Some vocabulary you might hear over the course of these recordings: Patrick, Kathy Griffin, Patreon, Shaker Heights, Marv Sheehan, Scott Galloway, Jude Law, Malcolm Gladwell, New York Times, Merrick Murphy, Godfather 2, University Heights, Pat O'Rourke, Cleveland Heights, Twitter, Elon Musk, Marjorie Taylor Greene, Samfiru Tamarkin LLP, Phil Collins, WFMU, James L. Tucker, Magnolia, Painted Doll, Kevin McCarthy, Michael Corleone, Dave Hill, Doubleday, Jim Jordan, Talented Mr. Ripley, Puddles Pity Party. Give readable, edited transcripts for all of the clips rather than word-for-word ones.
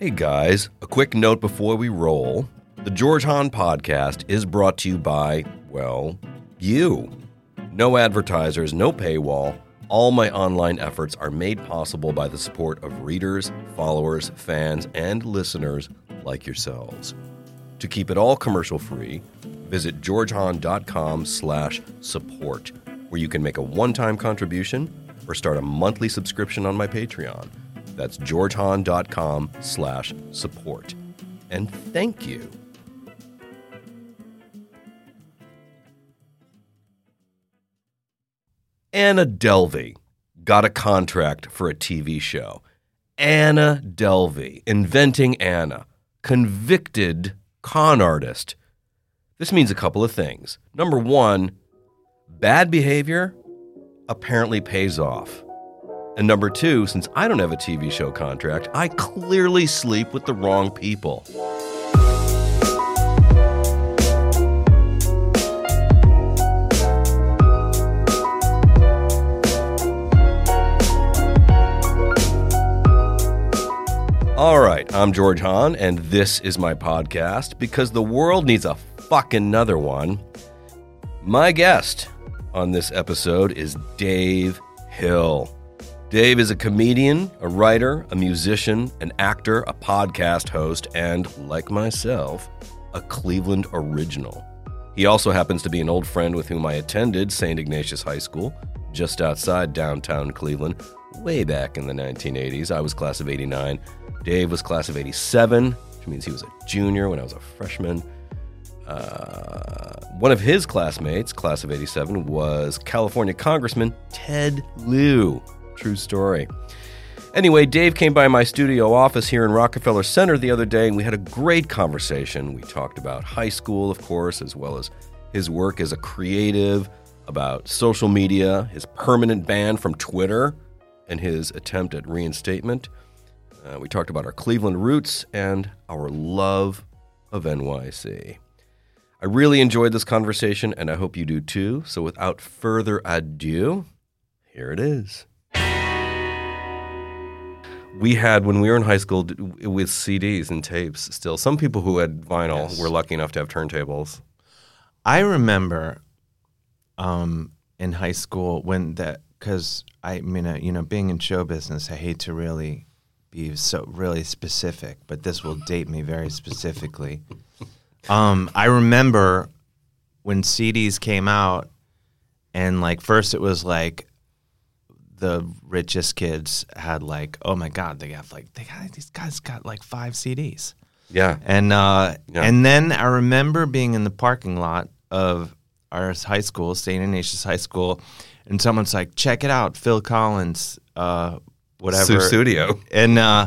Hey guys, a quick note before we roll. The George Hahn Podcast is brought to you by, well, you. No advertisers, no paywall. All my online efforts are made possible by the support of readers, followers, fans, and listeners like yourselves. To keep it all commercial-free, visit georgehahn.com/support, where you can make a one-time contribution or start a monthly subscription on my Patreon. That's georgehahn.com/support. And thank you. Anna Delvey got a contract for a TV show. Anna Delvey, inventing Anna, convicted con artist. This means a couple of things. Number one, bad behavior apparently pays off. And number two, since I don't have a TV show contract, I clearly sleep with the wrong people. All right, I'm George Hahn, and this is my podcast, because the world needs a fucking another one. My guest on this episode is Dave Hill. Dave is a comedian, a writer, a musician, an actor, a podcast host, and, like myself, a Cleveland original. He also happens to be an old friend with whom I attended St. Ignatius High School, just outside downtown Cleveland, way back in the 1980s. I was class of 89. Dave was class of 87, which means he was a junior when I was a freshman. One of his classmates, class of 87, was California Congressman Ted Lieu. True story. Anyway, Dave came by my studio office here in Rockefeller Center the other day, and we had a great conversation. We talked about high school, of course, as well as his work as a creative, about social media, his permanent ban from Twitter, and his attempt at reinstatement. We talked about our Cleveland roots and our love of NYC. I really enjoyed this conversation, and I hope you do too. So without further ado, here it is. We had, when we were in high school, with CDs and tapes still, some people who had vinyl were lucky enough to have turntables. I remember in high school when that, because I mean, you know, being in show business, I hate to really be so really specific, but this will date me very specifically. I remember when CDs came out, and like first it was like the richest kids had like, oh my God, they have like these guys got like 5 CDs. Yeah, and then I remember being in the parking lot of our high school, St. Ignatius High School, and someone's like, check it out, Phil Collins, whatever studio, and I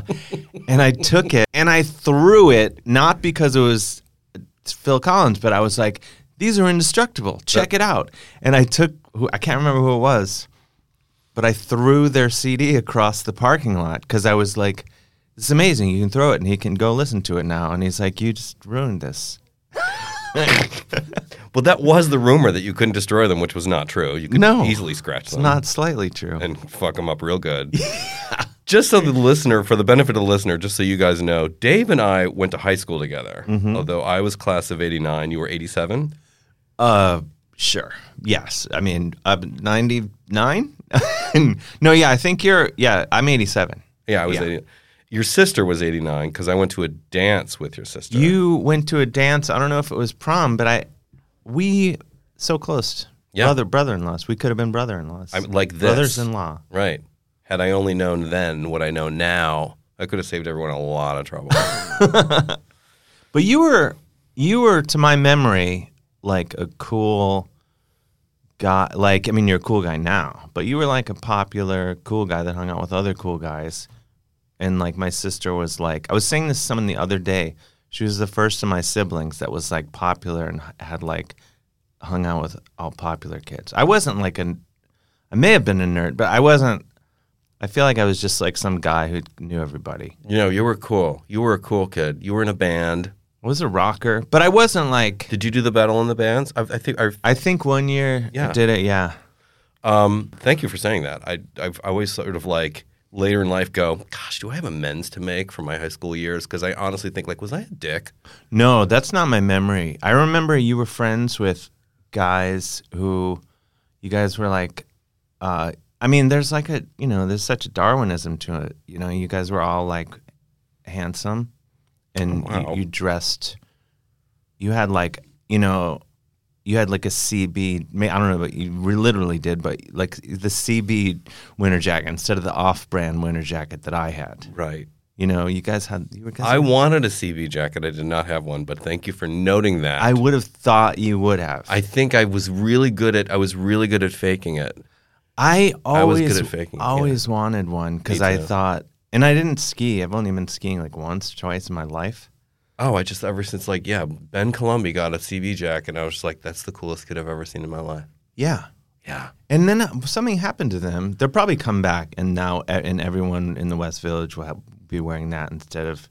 took it and I threw it, not because it was Phil Collins, but I was like, these are indestructible. Check it out. And I took, I can't remember who it was, but I threw their CD across the parking lot because I was like, this is amazing. You can throw it and he can go listen to it now. And he's like, you just ruined this. Well, that was the rumor, that you couldn't destroy them, which was not true. You could easily scratch them. It's not slightly true. And fuck them up real good. Just so the listener, for the benefit of the listener, just so you guys know, Dave and I went to high school together. Mm-hmm. Although I was class of 89, you were 87? Sure. Yes. I mean, 99? No, yeah, I think I'm 87. Yeah, I was 89. Your sister was 89 because I went to a dance with your sister. You went to a dance. I don't know if it was prom, but we so close. Yeah. Brother-in-laws. We could have been brother-in-laws. Like this. Brothers-in-law. Right. Had I only known then what I know now, I could have saved everyone a lot of trouble. But you were, to my memory, like a cool guy. Like, I mean, you're a cool guy now, but you were like a popular cool guy that hung out with other cool guys. And like my sister was like, I was saying this to someone the other day. She was the first of my siblings that was like popular and had like hung out with all popular kids. I wasn't like I may have been a nerd, but I wasn't. I feel like I was just like some guy who knew everybody. You know, you were cool. You were a cool kid. You were in a band. I was a rocker, but I wasn't like. Did you do the battle in the bands? I think one year I did it. Yeah. Thank you for saying that. I've always sort of like later in life go, gosh, do I have amends to make from my high school years? Because I honestly think, like, was I a dick? No, that's not my memory. I remember you were friends with guys who you guys were like, I mean, there's like a, you know, there's such a Darwinism to it. You know, you guys were all like handsome and you dressed, you had like, you know, you had like a CB, I don't know, but you literally did, but like the CB winter jacket instead of the off-brand winter jacket that I had. Right. You know, you guys had... I wanted a CB jacket. I did not have one, but thank you for noting that. I would have thought you would have. I think I was really good at... I was really good at faking it. I always wanted one because I thought... And I didn't ski. I've only been skiing like once, twice in my life. Oh, I just... Ever since like, yeah, Ben Columbia got a CB jacket, and I was just like, that's the coolest kid I've ever seen in my life. Yeah. Yeah. And then something happened to them. They'll probably come back, and now everyone in the West Village will have... be wearing that instead of...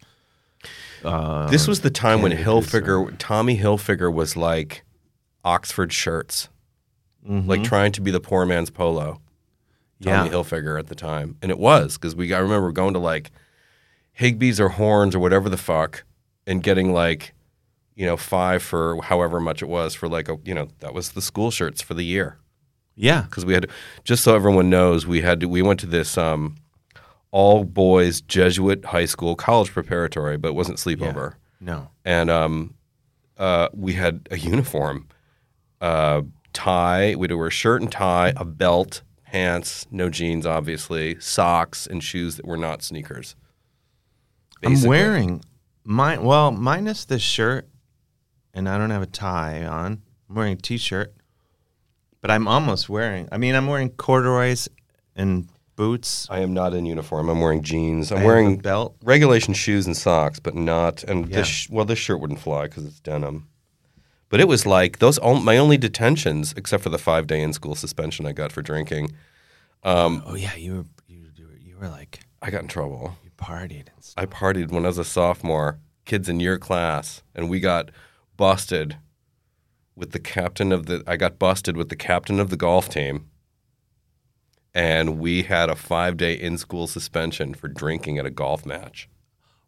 this was the time when Tommy Hilfiger was like Oxford shirts, like trying to be the poor man's Polo. Tommy Hilfiger at the time. And it was, because I remember going to like Higbee's or Horns or whatever the fuck and getting like, you know, $5 for however much it was for like, a, you know, that was the school shirts for the year. Yeah. Because we had, just so everyone knows, we went to this... all boys Jesuit high school, college preparatory, but it wasn't sleepover. Yeah, no. And we had a uniform, tie. We'd wear a shirt and tie, a belt, pants, no jeans, obviously, socks, and shoes that were not sneakers. Basically. I'm wearing mine. Well, minus this shirt, and I don't have a tie on. I'm wearing a t-shirt, but I'm almost wearing. I mean, I'm wearing corduroys and boots. I am not in uniform. I'm wearing jeans. I'm wearing belt, regulation shoes and socks, but not. And this shirt wouldn't fly because it's denim. But it was like those. My only detentions, except for the 5-day in school suspension I got for drinking. You were like, I got in trouble. You partied. And stuff. I partied when I was a sophomore. Kids in your class, and we got busted with the captain of the. I got busted with the captain of the golf team. And we had a 5-day in-school suspension for drinking at a golf match.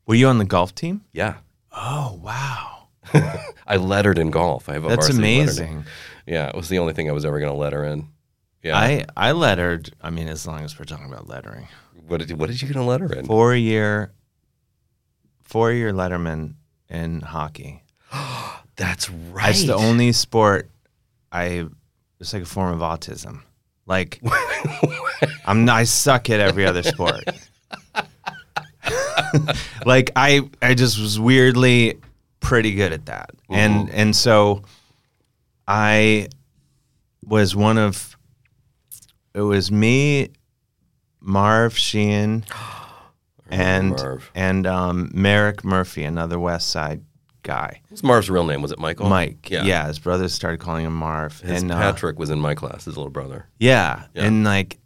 Were you on the golf team? Yeah. Oh, wow. I lettered in golf. I have a varsity. That's amazing. Yeah, it was the only thing I was ever going to letter in. Yeah. I lettered, I mean, as long as we're talking about lettering. What did you get a letter in? Four-year letterman in hockey. That's right. That's the only sport it's like a form of autism. Like, I suck at every other sport. Like, I just was weirdly pretty good at that. Ooh. And so I was it was me, Marv Sheehan, and Merrick Murphy, another West Side guy. What was Marv's real name? Was it Michael? Mike. Yeah. His brothers started calling him Marv. And Patrick was in my class, his little brother. Yeah. And like,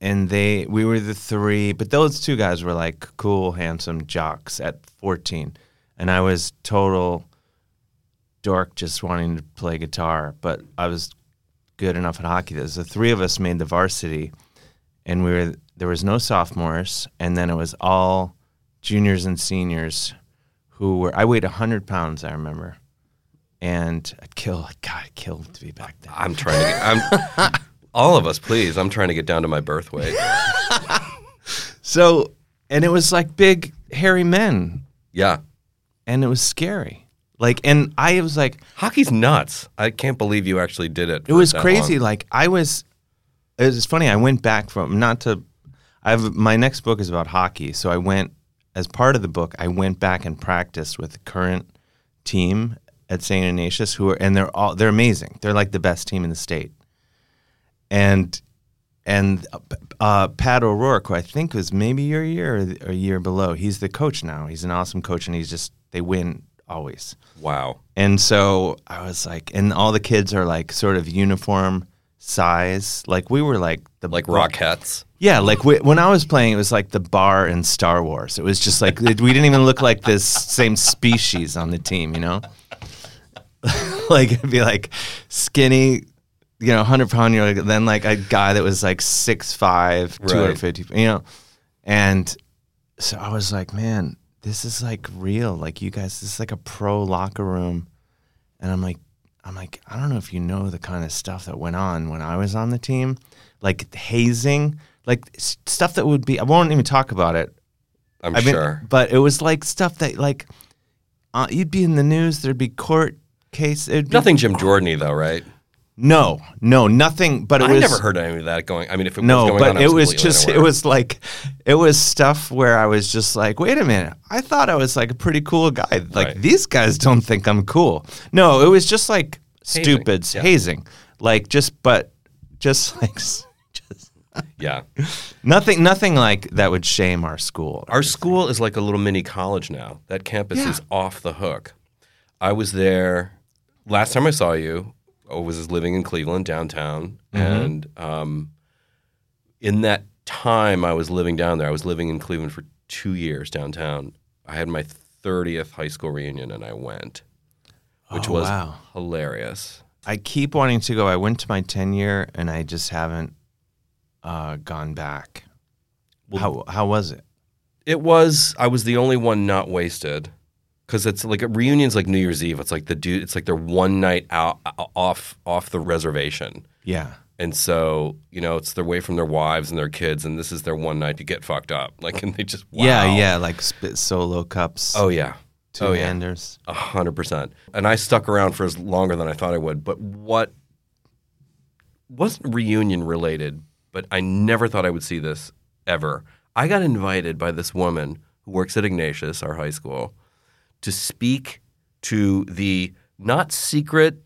and we were the three, but those two guys were like cool, handsome jocks at 14. And I was total dork just wanting to play guitar, but I was good enough at hockey that the three of us made the varsity, and there was no sophomores, and then it was all juniors and seniors. I weighed 100 pounds, I remember, and I killed to be back then. All of us, please. I'm trying to get down to my birth weight. So, and it was like big, hairy men. Yeah. And it was scary. Like, and I was like, hockey's nuts. I can't believe you actually did it. It was crazy. Long. Like, it was funny. I went back from, my next book is about hockey. So as part of the book, I went back and practiced with the current team at St. Ignatius, they're amazing. They're like the best team in the state. And Pat O'Rourke, who I think was maybe your year or a year below, he's the coach now. He's an awesome coach, and they win always. Wow. And so I was like, and all the kids are like sort of uniform size. Like we were like the like Rockettes. Yeah, like when I was playing, it was like the bar in Star Wars. It was just like we didn't even look like this same species on the team, you know? Like it'd be like skinny, you know, 100-pound, then like a guy that was like 6'5", 250, you know? And so I was like, man, this is like real. Like you guys, this is like a pro locker room. And I'm like, I don't know if you know the kind of stuff that went on when I was on the team, like hazing, like stuff that would be, I won't even talk about it. I mean, sure. But it was like stuff that like, you'd be in the news, there'd be court case. Nothing Jim Jordan-y though, right? No, nothing. But I never heard any of that going. I mean, if it was going on, I was completely unaware. It was like, it was stuff where I was just like, wait a minute, I thought I was like a pretty cool guy. Like these guys don't think I'm cool. No, it was just like stupids hazing, like yeah, nothing like that would shame our school. Our school is like a little mini college now. That campus is off the hook. I was there last time I saw you. I was living in Cleveland downtown, and in that time I was living down there. I was living in Cleveland for 2 years downtown. I had my 30th high school reunion, and I went, which was hilarious. I keep wanting to go. I went to my 10-year, and I just haven't gone back. Well, how was it? It was. I was the only one not wasted. Because it's like a reunion's like New Year's Eve. It's like the dude. It's like they're one night out off the reservation. Yeah. And so it's they're away from their wives and their kids, and this is their one night to get fucked up. Like, and they just like spit solo cups. Oh yeah. Two-handers. 100%. And I stuck around for as longer than I thought I would. But what wasn't reunion related, but I never thought I would see this ever. I got invited by this woman who works at Ignatius, our high school, to speak to the not secret,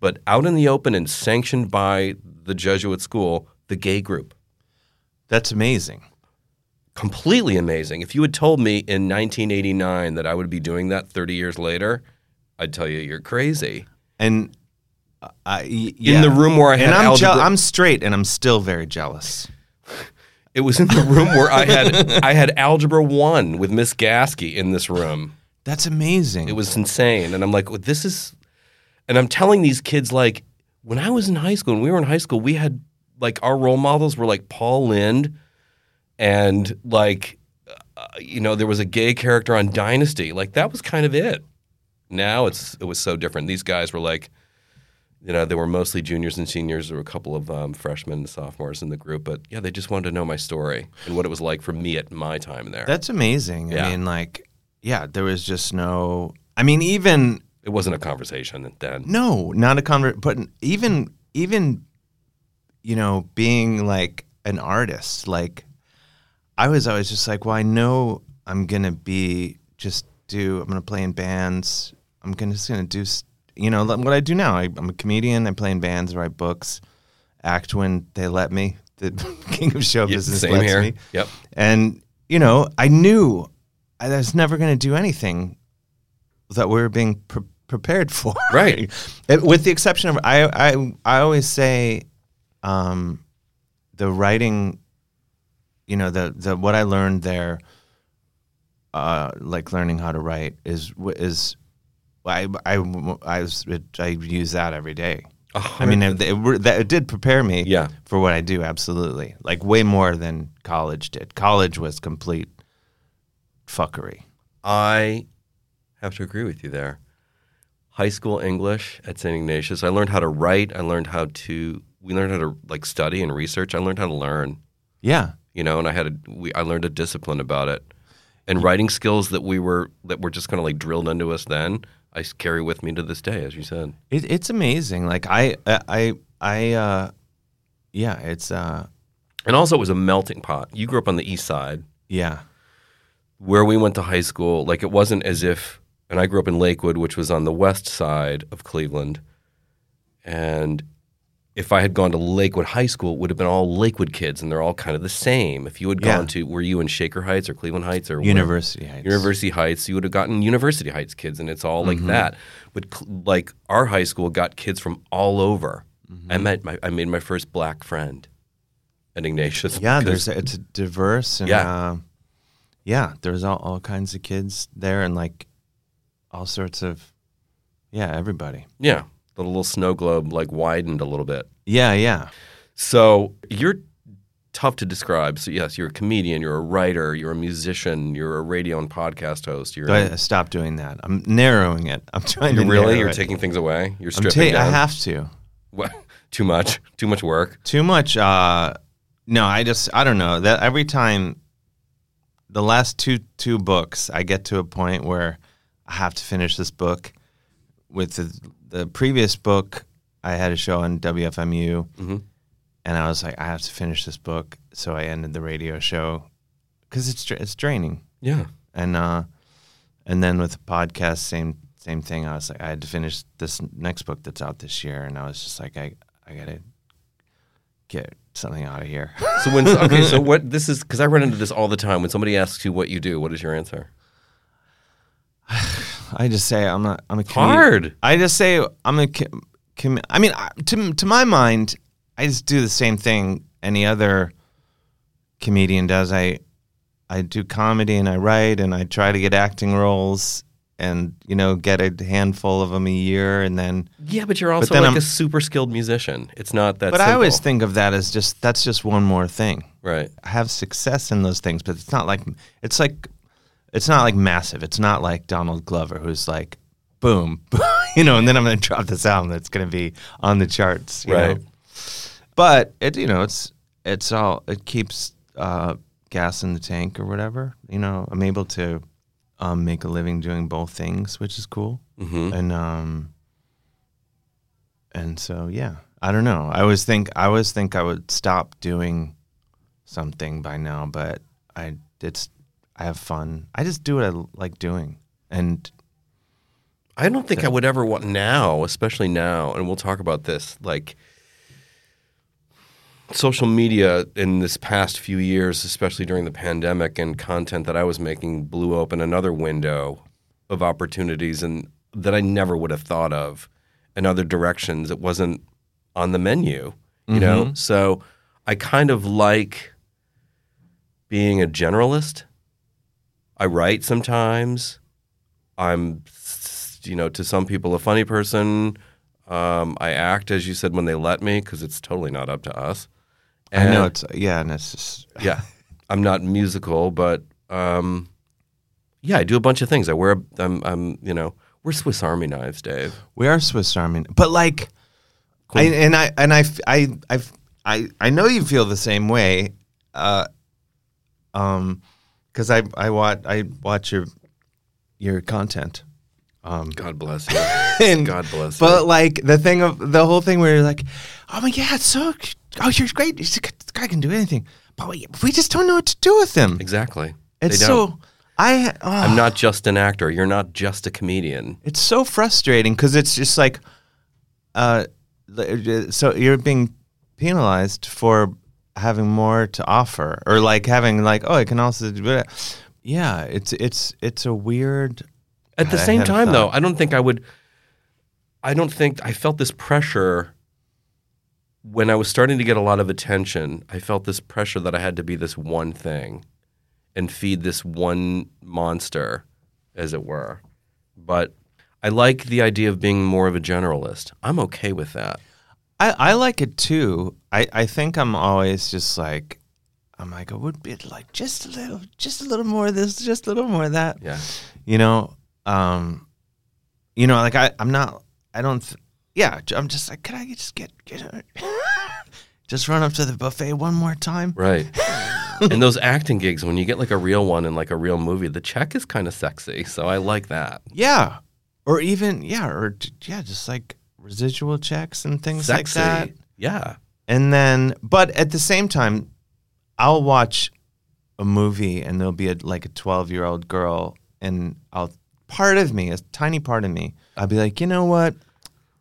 but out in the open and sanctioned by the Jesuit school, the gay group. That's amazing. Completely amazing. If you had told me in 1989 that I would be doing that 30 years later, I'd tell you you're crazy. And in the room where I had I'm straight and I'm still very jealous. It was in the room where I had Algebra 1 with Miss Gasky in this room. That's amazing. It was insane. And I'm like, well, this is – and I'm telling these kids, like, when I was in high school, when we were in high school, we had – like, our role models were, like, Paul Lynde and, like, there was a gay character on Dynasty. Like, that was kind of it. Now it was so different. These guys were, like – they were mostly juniors and seniors. There were a couple of freshmen and sophomores in the group. But, yeah, they just wanted to know my story and what it was like for me at my time there. That's amazing. Yeah. I mean, like – yeah, there was just no – I mean, even – it wasn't a conversation then. No, not a conversation. But even, being like an artist, like I was always just like, well, I know I'm going to be I'm going to play in bands. I'm just going to do what I do now. I'm a comedian. I play in bands, write books, act when they let me. The king of show business lets me. Yep. And, I knew – I was never going to do anything that we were being prepared for. Right. With the exception of, I always say the writing, the what I learned there, like learning how to write I use that every day. Oh, I mean, it did prepare me for what I do, absolutely. Like way more than college did. College was complete fuckery. I have to agree with you there. High school English at St. Ignatius. I learned how to write. We learned how to like study and research. I learned how to learn. Yeah. And I learned a discipline about it. And writing skills that were just kind of like drilled into us then, I carry with me to this day, as you said. It's amazing. Like and also it was a melting pot. You grew up on the East Side. Yeah. Where we went to high school, like it wasn't as if, and I grew up in Lakewood, which was on the west side of Cleveland. And if I had gone to Lakewood High School, it would have been all Lakewood kids, and they're all kind of the same. If you had gone to, were you in Shaker Heights or Cleveland Heights or University Heights, you would have gotten University Heights kids, and it's all like that. But like our high school got kids from all over. Mm-hmm. I made my first black friend at Ignatius. Yeah, it's diverse and yeah, there's all kinds of kids there and, like, all sorts of, everybody. Yeah, the little snow globe, like, widened a little bit. Yeah, yeah. So your tough to describe. So yes, you're a comedian, you're a writer, you're a musician, you're a radio and podcast host. I stopped doing that. I'm narrowing it. I'm trying to narrow it. You're taking things away? You're stripping down? I have to. What? Too much? Too much work? Too much. No, I don't know. That every time, the last two books, I get to a point where I have to finish this book. With the previous book, I had a show on WFMU, mm-hmm. and I was like, I have to finish this book, so I ended the radio show because it's draining. Yeah, and then with the podcast, same thing. I was like, I had to finish this next book that's out this year, and I was just like, I gotta get something out of here. So what this is, because I run into this all the time when somebody asks you what you do, what is your answer? I just say to my mind, I just do the same thing any other comedian does. I do comedy and I write and I try to get acting roles and, you know, get a handful of them a year and then. Yeah, but you're also a super skilled musician. It's not that simple. I always think of that as that's just one more thing. Right. I have success in those things, but it's not like massive. It's not like Donald Glover, who's like, boom, you know, and then I'm going to drop this album that's going to be on the charts, you know? But it, you know, it's all, it keeps gas in the tank or whatever. You know, I'm able to make a living doing both things, which is cool. Mm-hmm. And so yeah, I don't know. I always think I would stop doing something by now, but I have fun. I just do what I like doing. And I don't think I would ever want now, especially now, and we'll talk about this, like social media in this past few years, especially during the pandemic and content that I was making blew open another window of opportunities and that I never would have thought of in other directions. It wasn't on the menu, you mm-hmm. know? So I kind of like being a generalist. I write sometimes. I'm, you know, to some people a funny person. I act, as you said, when they let me, because it's totally not up to us. And I know it's just yeah. I'm not musical, but I do a bunch of things. We're Swiss Army knives, Dave. We are Swiss Army, but like, cool. I know you feel the same way. Because I watch your content. God bless you. And, God bless you. But like the whole thing where you're like, oh my God, you're great. This guy can do anything. But we just don't know what to do with him. Exactly. It's so I'm not just an actor. You're not just a comedian. It's so frustrating because it's just like, so you're being penalized for having more to offer or like having like, oh, I can also do that. Yeah, it's a weird. At the same time though, I felt this pressure when I was starting to get a lot of attention. I felt this pressure that I had to be this one thing and feed this one monster, as it were. But I like the idea of being more of a generalist. I'm okay with that. I like it too. I think I'm always just like, I would be like just a little more of this, just a little more of that. Yeah. You know, like I'm just like, could I just get just run up to the buffet one more time? Right. And those acting gigs, when you get like a real one and like a real movie, the check is kind of sexy. So I like that. Yeah. Or even, just like residual checks and things sexy. Like that. Yeah. And then, but at the same time, I'll watch a movie and there'll be a 12-year-old girl and a tiny part of me, I'll be like, you know what?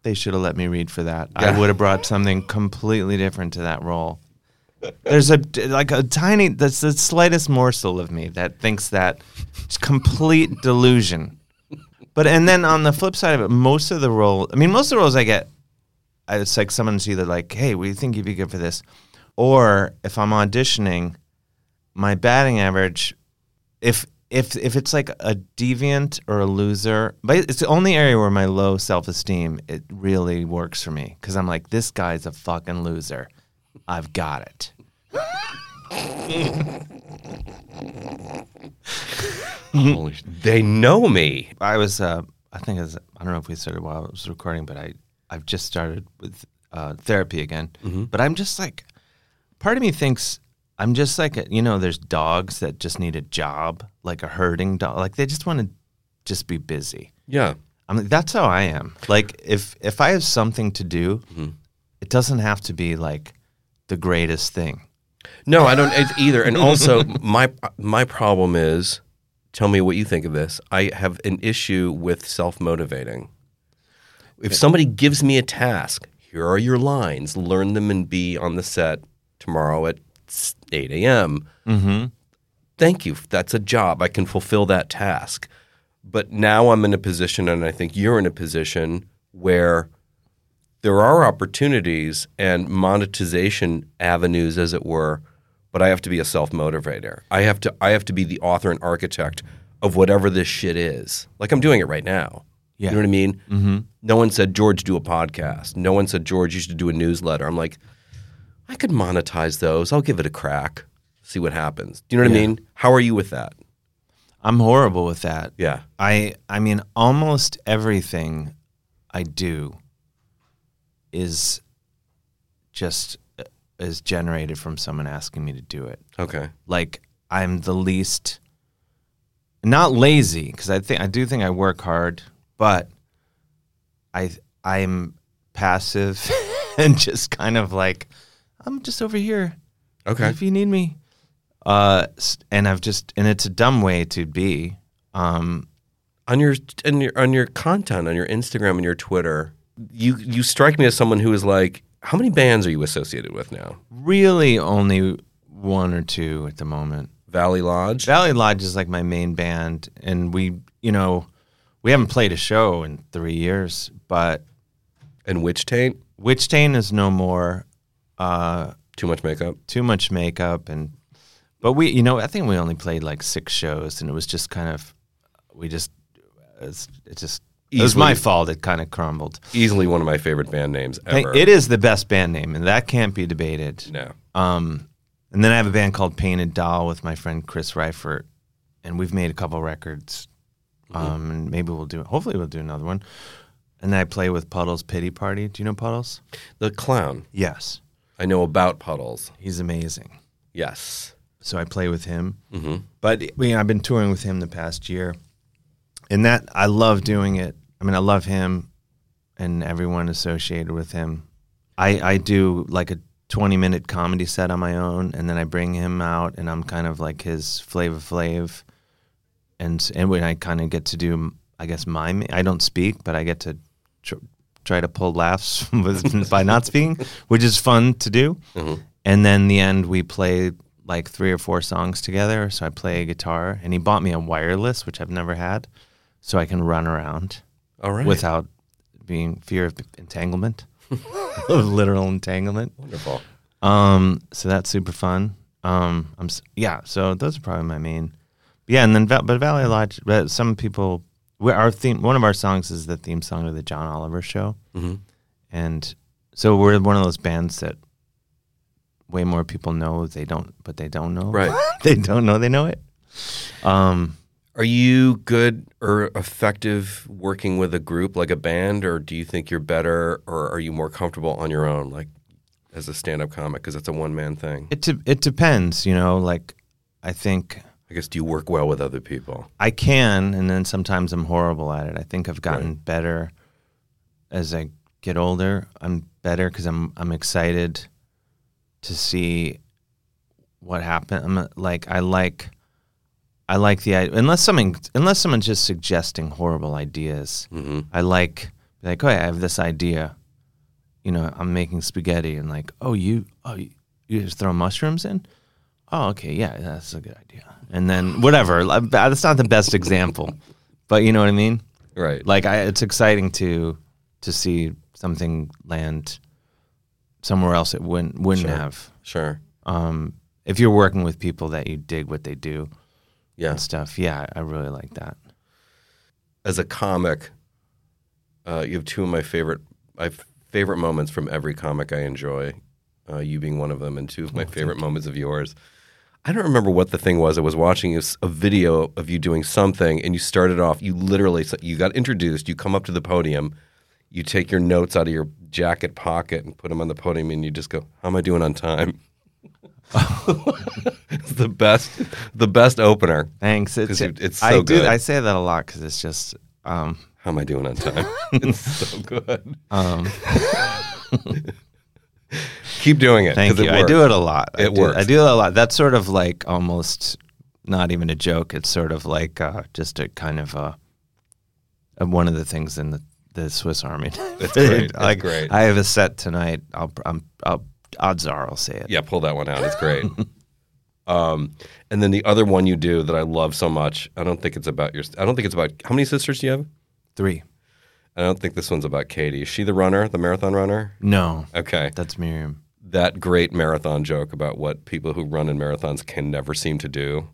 They should have let me read for that. Yeah. I would have brought something completely different to that role. There's that's the slightest morsel of me that thinks that it's complete delusion. But, and then on the flip side of it, most of the roles I get, it's like someone's either like, hey, we think you'd be good for this. Or if I'm auditioning, my batting average, if it's like a deviant or a loser, but it's the only area where my low self-esteem, it really works for me. Because I'm like, this guy's a fucking loser. I've got it. Holy shit. They know me. I was, I don't know if we said it while I was recording, but I've just started with therapy again. Mm-hmm. But I'm just like, part of me thinks I'm just like, there's dogs that just need a job, like a herding dog. Like they just want to just be busy. Yeah. I'm like, that's how I am. Like if I have something to do, mm-hmm. it doesn't have to be like the greatest thing. No, I don't either. And also my problem is, tell me what you think of this. I have an issue with self-motivating. If somebody gives me a task, here are your lines, learn them and be on the set tomorrow at 8 a.m. Mm-hmm. Thank you. That's a job. I can fulfill that task. But now I'm in a position, and I think you're in a position, where there are opportunities and monetization avenues, as it were, but I have to be a self-motivator. I have to be the author and architect of whatever this shit is. Like I'm doing it right now. Yeah. You know what I mean? Mm-hmm. No one said, George, do a podcast. No one said, George, you should do a newsletter. I'm like, I could monetize those. I'll give it a crack, see what happens. Do you know what I mean? How are you with that? I'm horrible with that. Yeah. I mean, almost everything I do is just is generated from someone asking me to do it. Okay. Like I'm the least, not lazy, because I do think I work hard, but I'm passive and just kind of like, I'm just over here. Okay. If you need me. And it's a dumb way to be. On your content, on your Instagram and your Twitter, you strike me as someone who is like, how many bands are you associated with now? Really only one or two at the moment. Valley Lodge? Valley Lodge is like my main band, and we haven't played a show in 3 years, but... And Witch-Taint? Witch-Taint is no more... Too much makeup, but we, I think we only played like 6 shows, and it was just kind of, it was my fault. It kind of crumbled. Easily one of my favorite band names ever. It is the best band name, and that can't be debated. No. And then I have a band called Painted Doll with my friend Chris Reifert, and we've made a couple records. Mm-hmm. And maybe hopefully we'll do another one. And then I play with Puddles Pity Party. Do you know Puddles? The clown. Yes. I know about Puddles. He's amazing. Yes. So I play with him. Mm-hmm. But I've been touring with him the past year. And that, I love doing it. I mean, I love him and everyone associated with him. I do like a 20-minute comedy set on my own, and then I bring him out, and I'm kind of like his Flavor Flav. And when I kind of get to do, I guess, miming. I don't speak, but I get to... try to pull laughs by not speaking, which is fun to do. Mm-hmm. And then the end, we play like 3 or 4 songs together. So I play a guitar, and he bought me a wireless, which I've never had, so I can run around without being fear of entanglement, of literal entanglement. Wonderful. So that's super fun. So those are probably my main. Yeah, and then but Valley Lodge. Some people. Our theme, one of our songs is the theme song to the John Oliver show. Mm-hmm. And so we're one of those bands that way more people know they don't know. Right. They don't know they know it. Are you good or effective working with a group like a band, or do you think you're better, or are you more comfortable on your own, like as a stand-up comic, because it's a one-man thing? It depends, like I think... I guess, do you work well with other people? I can, and then sometimes I'm horrible at it. I think I've gotten better as I get older. I'm better because I'm excited to see what happens. I like the idea. Unless someone's just suggesting horrible ideas. Mm-hmm. I like, oh, yeah, I have this idea. I'm making spaghetti, and like, you just throw mushrooms in? Oh, okay, yeah, that's a good idea. And then whatever. That's not the best example, but you know what I mean? Right. Like it's exciting to see something land somewhere else it wouldn't have. Sure. If you're working with people that you dig what they do and stuff, I really like that. As a comic, you have two of my favorite moments from every comic I enjoy, you being one of them, and two of my favorite moments of yours. I don't remember what the thing was I was watching. It was a video of you doing something, and you started off, you literally, you got introduced, you come up to the podium, you take your notes out of your jacket pocket and put them on the podium, and you just go, how am I doing on time? It's the best opener. Thanks. It's so good. I say that a lot because it's just... how am I doing on time? It's so good. Keep doing it. Thank you. I do it a lot. It works. I do it a lot. That's sort of like almost not even a joke. It's sort of like just a kind of one of the things in the Swiss Army. It's great. Like, it's great. I have a set tonight. I'll odds are I'll say it. Yeah, pull that one out. It's great. And then the other one you do that I love so much. I don't think it's about. How many sisters do you have? 3. I don't think this one's about Katie. Is she the runner, the marathon runner? No. Okay. That's Miriam. That great marathon joke about what people who run in marathons can never seem to do,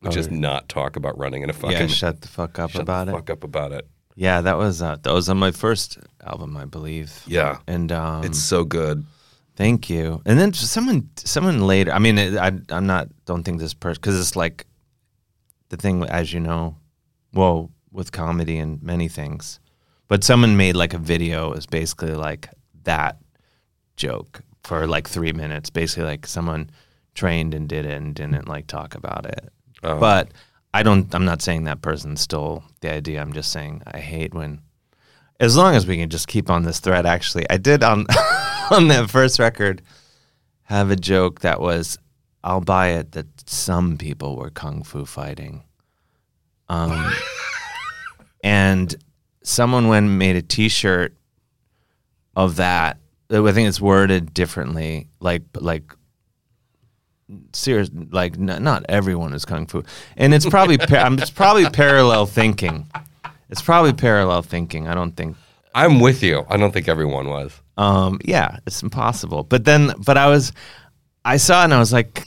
which is not talk about running in a fucking... Yeah, shut the fuck up about it. Shut the fuck up about it. Yeah, that was on my first album, I believe. Yeah. And it's so good. Thank you. And then someone later... I mean, don't think this person... Because it's like the thing, as you know, well, with comedy and many things... But someone made like a video is basically like that joke for like 3 minutes. Basically like someone trained and did it and didn't like talk about it. Oh. But I'm not saying that person stole the idea. I'm just saying I hate when, as long as we can just keep on this thread, actually. I did on, on that first record have a joke that was, I'll buy it, that some people were kung fu fighting. And... Someone went and made a T-shirt of that. I think it's worded differently. Like, serious. Like, not everyone is kung fu, and it's probably it's probably parallel thinking. It's probably parallel thinking. I don't think I'm with you. I don't think everyone was. Yeah, it's impossible. But I saw it and I was like,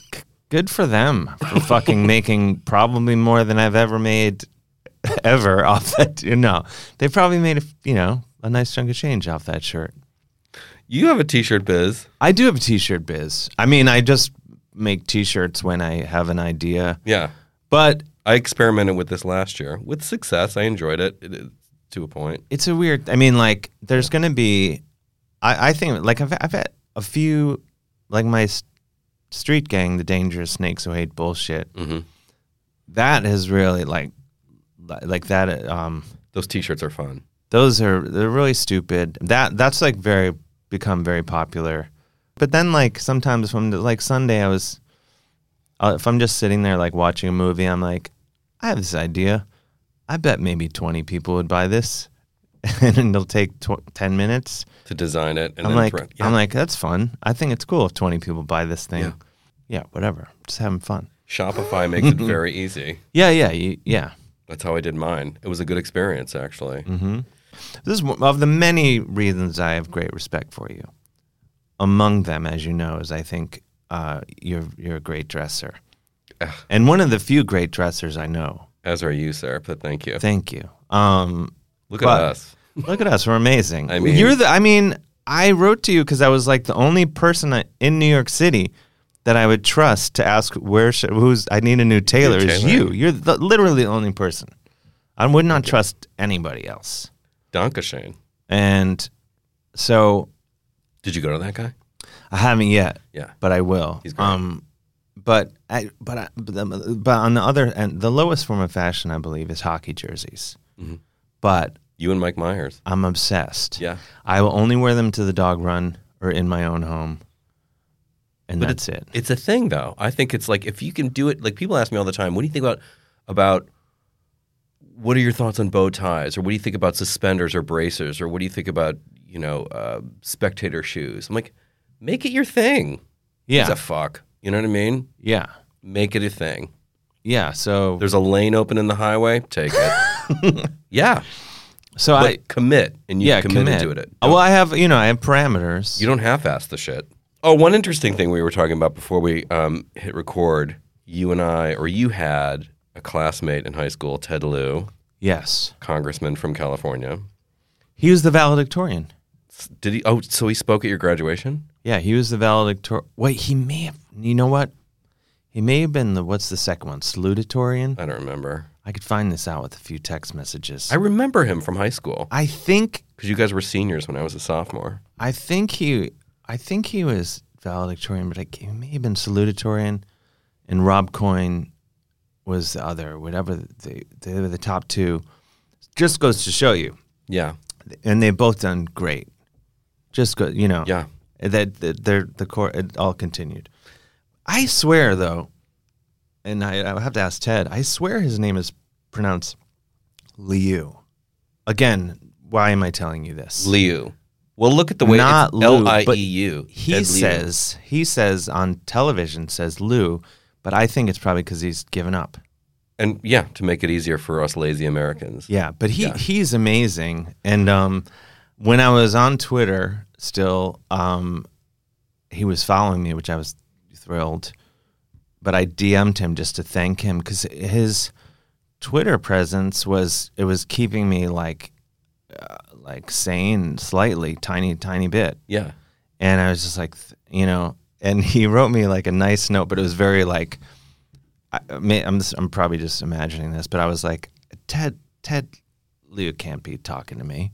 good for them for fucking making probably more than I've ever made. Ever off that, they probably made a nice chunk of change off that shirt. You have a T-shirt biz. I do have a T-shirt biz. I mean, I just make T-shirts when I have an idea. Yeah, but I experimented with this last year with success. I enjoyed it to a point. It's a weird. I mean, like there's going to be. I think like I've had a few like my street gang, the Dangerous Snakes Who Hate Bullshit. Mm-hmm. That has really like that those T-shirts are fun. They're really stupid. That's like become very popular. But then like sometimes when like Sunday I was if I'm just sitting there like watching a movie, I'm like, I have this idea. I bet maybe 20 people would buy this and it'll take 10 minutes to design it and I'm like, that's fun. I think it's cool if 20 people buy this thing. Yeah, whatever. Just having fun. Shopify makes it very easy. Yeah. That's how I did mine. It was a good experience, actually. Mm-hmm. This is one of the many reasons I have great respect for you. Among them, as you know, is I think you're a great dresser. And one of the few great dressers I know. As are you, sir, but thank you. Thank you. Look at us. Look at us. We're amazing. I mean, I wrote to you because I was like the only person in New York City that I would trust to ask I need a new tailor is you. You're literally the only person. I would not trust anybody else. Dankeschön. And so. Did you go to that guy? I haven't yet. Yeah. But I will. He's great. But on the other end, the lowest form of fashion, I believe, is hockey jerseys. Mm-hmm. But. You and Mike Myers. I'm obsessed. Yeah. I will only wear them to the dog run or in my own home. But that's it. It's a thing, though. I think it's like if you can do it. Like people ask me all the time, "What do you think about what are your thoughts on bow ties, or what do you think about suspenders or bracers, or what do you think about spectator shoes?" I'm like, make it your thing. Yeah, it's a fuck. You know what I mean? Yeah, make it a thing. Yeah. So there's a lane open in the highway. Take it. Yeah. So but I commit, and you commit to it. Well, I have parameters. You don't half-ass the shit. Oh, one interesting thing we were talking about before we hit record, you had a classmate in high school, Ted Lieu. Yes. Congressman from California. He was the valedictorian. Did he? Oh, so he spoke at your graduation? Yeah, he was the valedictorian. Wait, he may have, you know what? He may have been the, what's the second one, salutatorian? I don't remember. I could find this out with a few text messages. I remember him from high school. I think. Because you guys were seniors when I was a sophomore. I think he was valedictorian, but he may have been salutatorian. And Rob Coyne was the other, whatever, they were the top two. Just goes to show you. Yeah. And they've both done great. Just go, you know. Yeah. That the core, it all continued. I swear, though, and I have to ask Ted, I swear his name is pronounced Liu. Again, why am I telling you this? Liu. Well, look at the way not it's Liu, Lieu. He says on television, says Liu, but I think it's probably because he's given up. And, yeah, to make it easier for us lazy Americans. Yeah, but he's amazing. And when I was on Twitter still, he was following me, which I was thrilled. But I DM'd him just to thank him because his Twitter presence was keeping me like sane slightly, tiny bit. Yeah. And I was just like, you know, and he wrote me like a nice note, but it was very like, I'm probably just imagining this, but I was like, Ted Lieu can't be talking to me.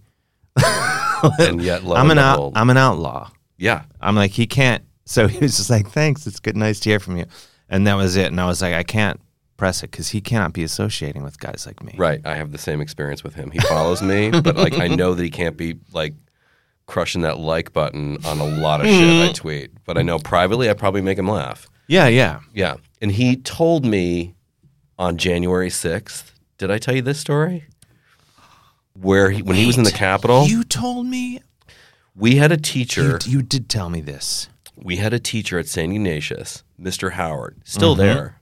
And yet, I'm an outlaw. Yeah. I'm like, he can't. So he was just like, thanks. It's good. Nice to hear from you. And that was it. And I was like, I can't press it because he cannot be associating with guys like me. Right. I have the same experience with him. He follows me, but like I know that he can't be like crushing that like button on a lot of shit I tweet. But I know privately I probably make him laugh. Yeah, yeah. Yeah. And he told me on January 6th, did I tell you this story? Where he, when he was in the Capitol. You told me? We had a teacher. You did tell me this. We had a teacher at St. Ignatius, Mr. Howard, still there.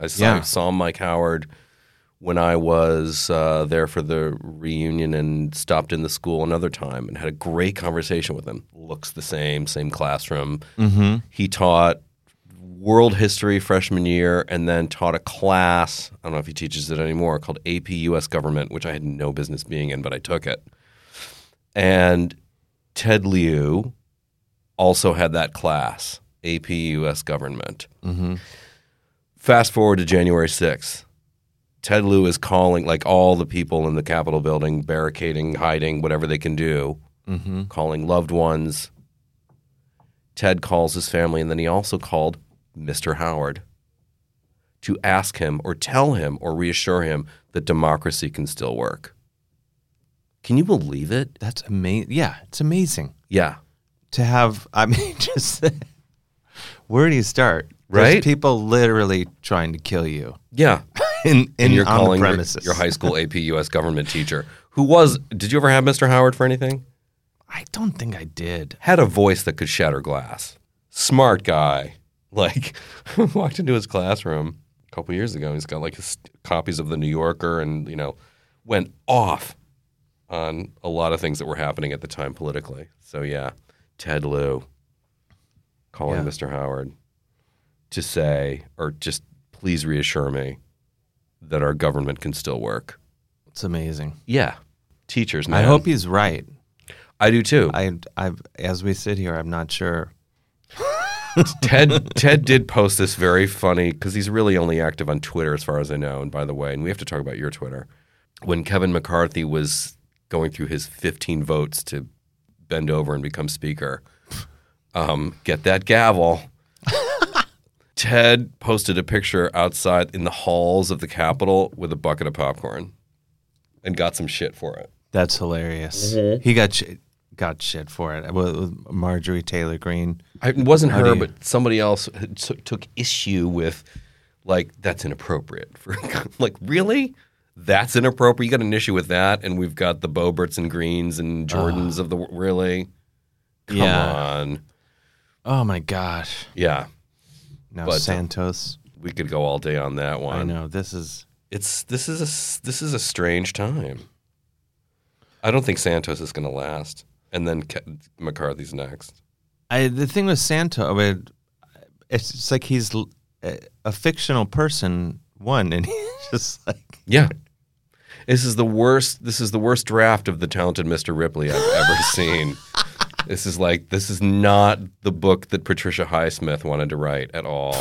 I saw Mike Howard when I was there for the reunion and stopped in the school another time and had a great conversation with him. Looks the same classroom. Mm-hmm. He taught world history freshman year and then taught a class, I don't know if he teaches it anymore, called AP U.S. Government, which I had no business being in, but I took it. And Ted Lieu also had that class, AP U.S. Government. Mm-hmm. Fast forward to January 6th. Ted Lieu is calling, like, all the people in the Capitol building, barricading, hiding, whatever they can do, calling loved ones. Ted calls his family, and then he also called Mr. Howard to ask him or tell him or reassure him that democracy can still work. Can you believe it? That's amazing. Yeah, it's amazing. Yeah. To have, I mean, just where do you start? Right? There's people literally trying to kill you. Yeah. And you're calling your high school AP U.S. government teacher who was, did you ever have Mr. Howard for anything? I don't think I did. Had a voice that could shatter glass. Smart guy. Like, walked into his classroom a couple years ago. He's got like his copies of The New Yorker and, you know, went off on a lot of things that were happening at the time politically. So, yeah. Ted Lieu calling Mr. Howard to say, or just please reassure me that our government can still work. It's amazing. Yeah. Teachers, man. I hope he's right. I do too. I've as we sit here, I'm not sure. Ted did post this very funny, because he's really only active on Twitter as far as I know, and by the way, and we have to talk about your Twitter. When Kevin McCarthy was going through his 15 votes to bend over and become speaker, get that gavel. Ted posted a picture outside in the halls of the Capitol with a bucket of popcorn and got some shit for it. That's hilarious. Mm-hmm. He got shit for it. With Marjorie Taylor Greene. It wasn't her, but somebody else took issue with, like, that's inappropriate. Like, really? That's inappropriate. You got an issue with that, and we've got the Boberts and Greens and Jordans of the – really? Come on. Oh, my gosh. Yeah. Now Santos. We could go all day on that one. I know. This is a strange time. I don't think Santos is going to last, and then McCarthy's next. The thing with Santos, I mean, it's like he's a fictional person, one, and he's just like – yeah. This is the worst draft of The Talented Mr. Ripley I've ever seen. This is not the book that Patricia Highsmith wanted to write at all.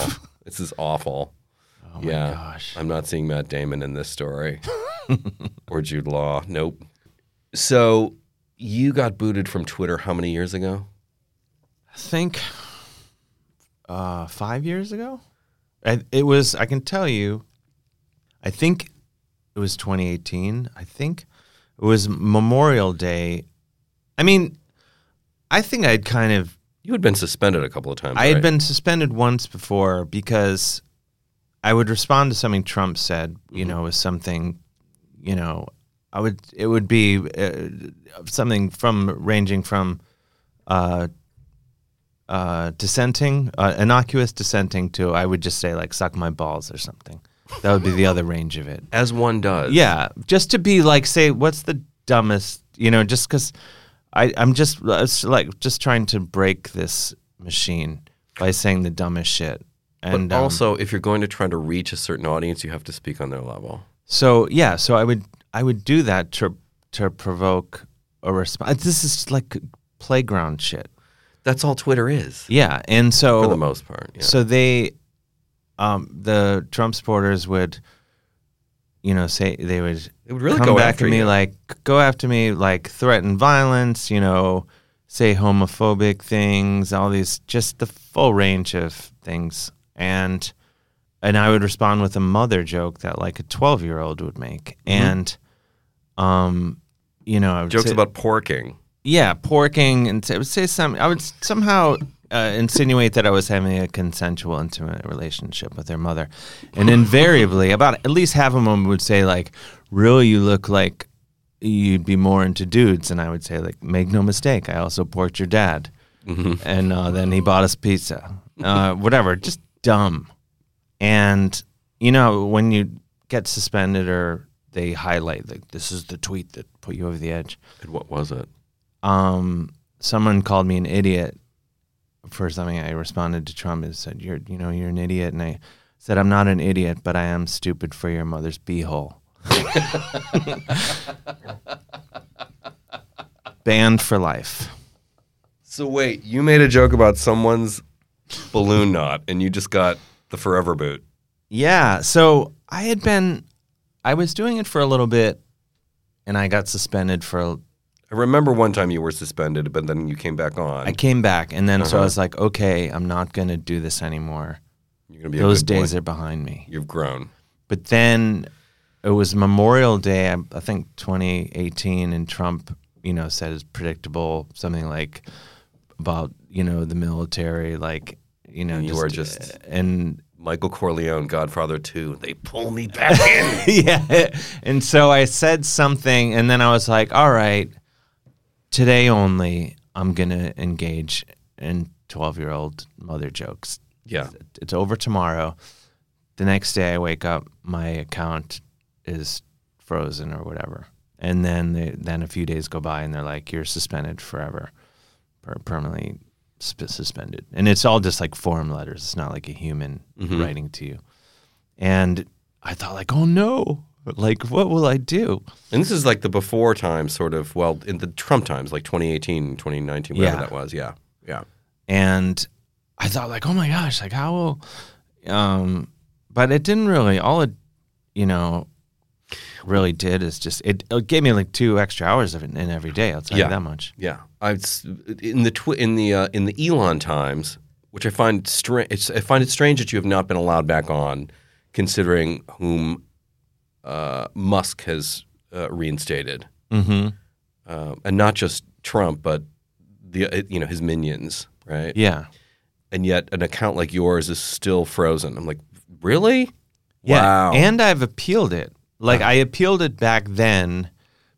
This is awful. Oh my gosh. I'm not seeing Matt Damon in this story. Or Jude Law. Nope. So you got booted from Twitter how many years ago? I think 5 years ago. I can tell you, I think it was 2018. I think it was Memorial Day. I mean, I think I'd kind of... You had been suspended a couple of times, I had been suspended once before because I would respond to something Trump said, you know, with something, you know, it would be something ranging from dissenting, innocuous dissenting to I would just say like suck my balls or something. That would be the other range of it. As one does. Yeah. Just to be like, say, what's the dumbest, you know, just because I'm just trying to break this machine by saying the dumbest shit. And, but also, if you're going to try to reach a certain audience, you have to speak on their level. So, yeah. So I would do that to provoke a response. This is like playground shit. That's all Twitter is. Yeah. And so... For the most part, yeah. So they... the Trump supporters would, you know, say they would really come back at me, like go after me, like threaten violence, you know, say homophobic things, all these, just the full range of things. And I would respond with a mother joke that like a 12-year-old would make. Mm-hmm. And, you know, I would jokes say, about porking. Yeah, porking, and I would say something. I would somehow. Insinuate that I was having a consensual, intimate relationship with their mother. And invariably, about at least half of them would say, like, really, you look like you'd be more into dudes. And I would say, like, make no mistake, I also porked your dad. Mm-hmm. And then he bought us pizza. Whatever, just dumb. And, you know, when you get suspended or they highlight, like, this is the tweet that put you over the edge. And what was it? Someone called me an idiot. For something I responded to Trump and said, you're an idiot. And I said, I'm not an idiot, but I am stupid for your mother's beehole. Banned for life. So wait, you made a joke about someone's balloon knot and you just got the forever boot. Yeah. So I was doing it for a little bit and I got suspended for I remember one time you were suspended, but then you came back on. I came back, and then so I was like, okay, I'm not going to do this anymore. You're gonna be those days are behind me. You've grown. But then it was Memorial Day, I think 2018, and Trump, you know, said it's predictable, something like about, you know, the military, like, you know. And you are just and Michael Corleone, Godfather 2, they pull me back in. Yeah, and so I said something, and then I was like, all right. Today only, I'm going to engage in 12-year-old mother jokes. Yeah. It's over tomorrow. The next day I wake up, my account is frozen or whatever. And then a few days go by and they're like, you're suspended forever, permanently suspended. And it's all just like form letters. It's not like a human writing to you. And I thought like, oh, no. Like, what will I do? And this is like the before time sort of, well, in the Trump times, like 2018, 2019, whatever that was. Yeah. Yeah. And I thought like, oh my gosh, like how will, but it didn't really, all it, you know, really did is just, it gave me like 2 extra hours of it in every day. I'll tell you that much. Yeah. In the Elon times, which I find strange, that you have not been allowed back on considering whom Musk has reinstated, and not just Trump, but his minions, right? Yeah, and yet an account like yours is still frozen. I'm like, really? Yeah. Wow. And I've appealed it. Like I appealed it back then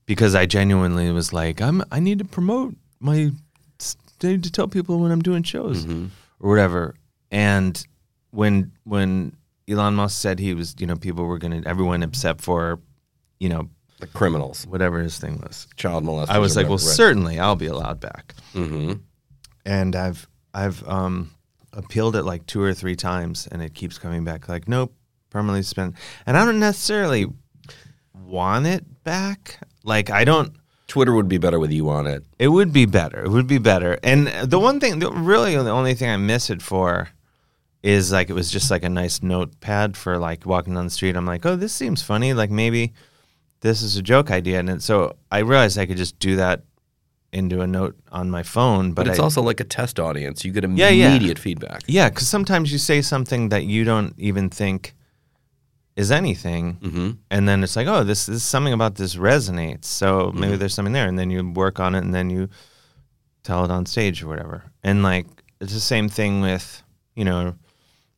because I genuinely was like, I need to promote I need to tell people when I'm doing shows or whatever. And when Elon Musk said he was, you know, people were going to, everyone except for, you know. The criminals. Whatever his thing was. Child molesters. I was like, well, certainly I'll be allowed back. Mm-hmm. And I've appealed it like 2 or 3 times and it keeps coming back like, nope, permanently suspended. And I don't necessarily want it back. Like I don't. Twitter would be better with you on it. It would be better. And the only thing I miss it for is like it was just like a nice notepad for like walking down the street. I'm like, oh, this seems funny. Like maybe this is a joke idea. And so I realized I could just do that into a note on my phone. But it's also like a test audience. You get immediate feedback. Yeah, because sometimes you say something that you don't even think is anything. Mm-hmm. And then it's like, oh, this something about this resonates. So maybe there's something there. And then you work on it and then you tell it on stage or whatever. And like it's the same thing with, you know,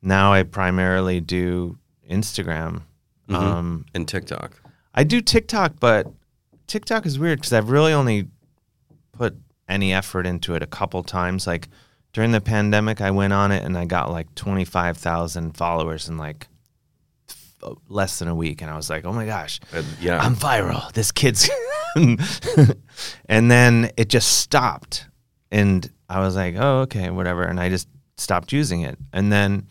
now I primarily do Instagram. Mm-hmm. And TikTok. I do TikTok, but TikTok is weird because I've really only put any effort into it a couple times. Like during the pandemic, I went on it and I got like 25,000 followers in like less than a week. And I was like, oh my gosh, I'm viral. This kid's. And then it just stopped. And I was like, oh, okay, whatever. And I just stopped using it. And then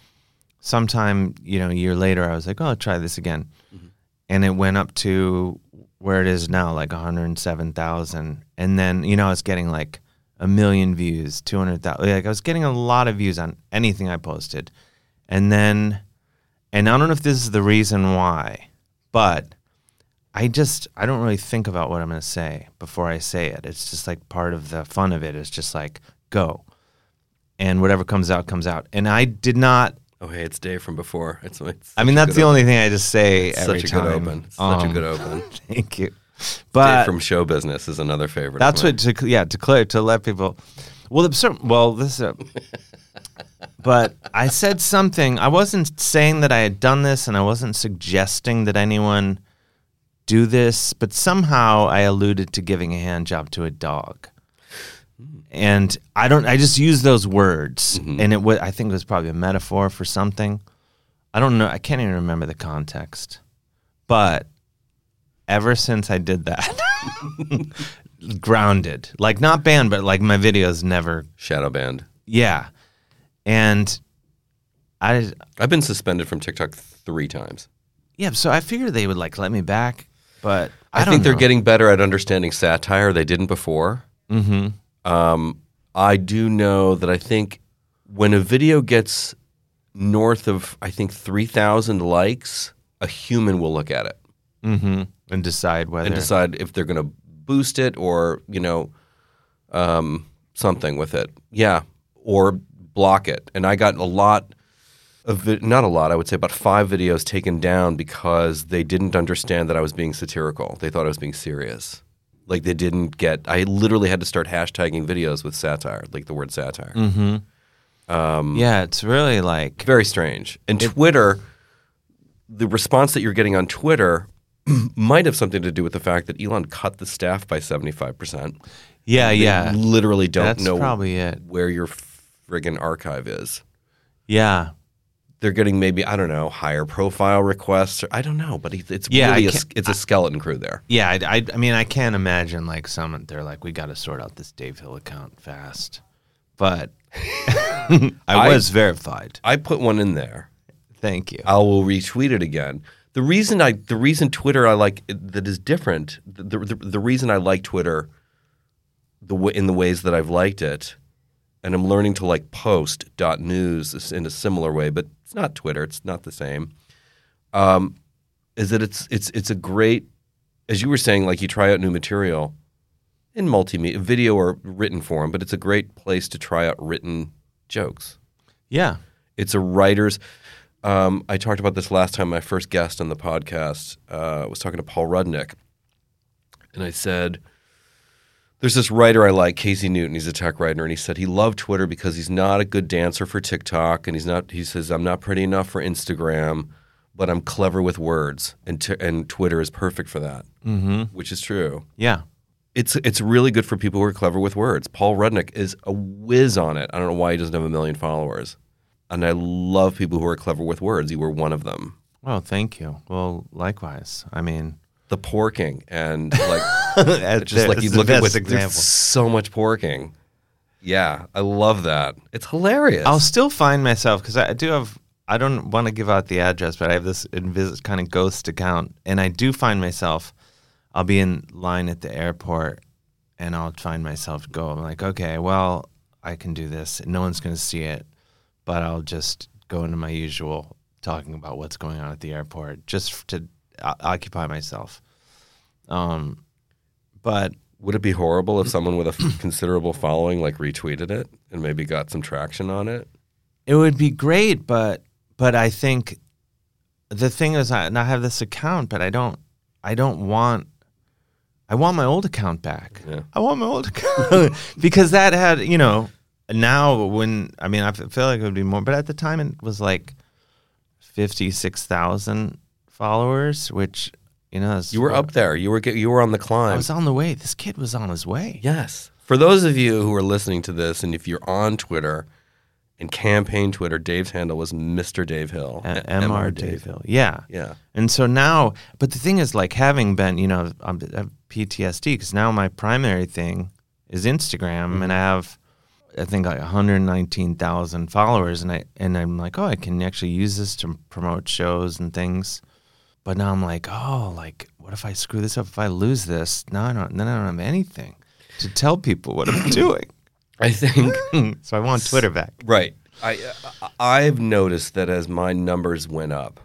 sometime, you know, a year later, I was like, oh, I'll try this again. Mm-hmm. And it went up to where it is now, like 107,000. And then, you know, I was getting like 1 million views, 200,000. Like I was getting a lot of views on anything I posted. And then, and I don't know if this is the reason why, but I don't really think about what I'm going to say before I say it. It's just like part of the fun of it is just like, go. And whatever comes out, comes out. And I did not. Oh, hey, it's Dave from before. I mean, that's the only thing I just say every time. Such a good open. Thank you. But Dave from Show Business is another favorite. That's what, to let people. But I said something. I wasn't saying that I had done this, and I wasn't suggesting that anyone do this. But somehow I alluded to giving a hand job to a dog. And I just used those words, and I think it was probably a metaphor for something. I don't know. I can't even remember the context. But ever since I did that, grounded, like not banned, but like my videos never shadow banned. Yeah, and I've been suspended from TikTok 3 times. Yeah, so I figured they would like let me back, but I think they're getting better at understanding satire. They didn't before. Mm-hmm. I do know that I think when a video gets north of, I think, 3,000 likes, a human will look at it. Mm-hmm. And decide whether. And decide if they're going to boost it or, you know, something with it. Yeah. Or block it. And I got I would say about 5 videos taken down because they didn't understand that I was being satirical. They thought I was being serious. Like they didn't get – I literally had to start hashtagging videos with satire, like the word satire. Mm-hmm. Yeah, it's really like – very strange. And Twitter, the response that you're getting on Twitter might have something to do with the fact that Elon cut the staff by 75%. Yeah, yeah. Literally don't know probably it. Where your friggin' archive is. Yeah. They're getting maybe, I don't know, higher profile requests. Or, I don't know, but it's a skeleton crew there. Yeah, I mean, I can't imagine like they're like, we got to sort out this Dave Hill account fast. But I was verified. I put one in there. Thank you. I will retweet it again. The reason Twitter I like that is different. The reason I like Twitter, in the ways that I've liked it. And I'm learning to like post.news in a similar way, but it's not Twitter. It's not the same. Is that it's a great, as you were saying, like you try out new material in multimedia, video or written form, but it's a great place to try out written jokes. Yeah. It's a writer's. I talked about this last time my first guest on the podcast. I was talking to Paul Rudnick, and I said, there's this writer I like, Casey Newton. He's a tech writer, and he said he loved Twitter because he's not a good dancer for TikTok, and he says, I'm not pretty enough for Instagram, but I'm clever with words, and Twitter is perfect for that, which is true. Yeah. It's really good for people who are clever with words. Paul Rudnick is a whiz on it. I don't know why he doesn't have 1 million followers. And I love people who are clever with words. You were one of them. Oh, thank you. Well, likewise. I mean, the porking and like just like you look at with example. There's so much porking. Yeah, I love that. It's hilarious. I'll still find myself because I don't want to give out the address, but I have this kind of ghost account, and I do find myself. I'll be in line at the airport, and I'll find myself go. I'm like, okay, well, I can do this. No one's going to see it, but I'll just go into my usual talking about what's going on at the airport just to occupy myself. But would it be horrible if someone with a considerable following like retweeted it and maybe got some traction on it? It would be great, but I think the thing is, I have this account, but I want my old account back. Yeah. I want my old account because that had, you know, now when, I mean, I feel like it would be more, but at the time it was like 56,000 followers, which, you know. You were up there. You were on the climb. I was on the way. This kid was on his way. Yes. For those of you who are listening to this, and if you're on Twitter and campaign Twitter, Dave's handle was Mr. Dave Hill. MR Dave Hill. Yeah. Yeah. And so now, but the thing is, like, having been, you know, I have PTSD because now my primary thing is Instagram, mm-hmm. and I have, I think, like 119,000 followers, and I'm like, oh, I can actually use this to promote shows and things. But now I'm like, oh, like, what if I screw this up? If I lose this, then I don't have anything to tell people what I'm doing. I think so. I want Twitter back, right? I've noticed that as my numbers went up,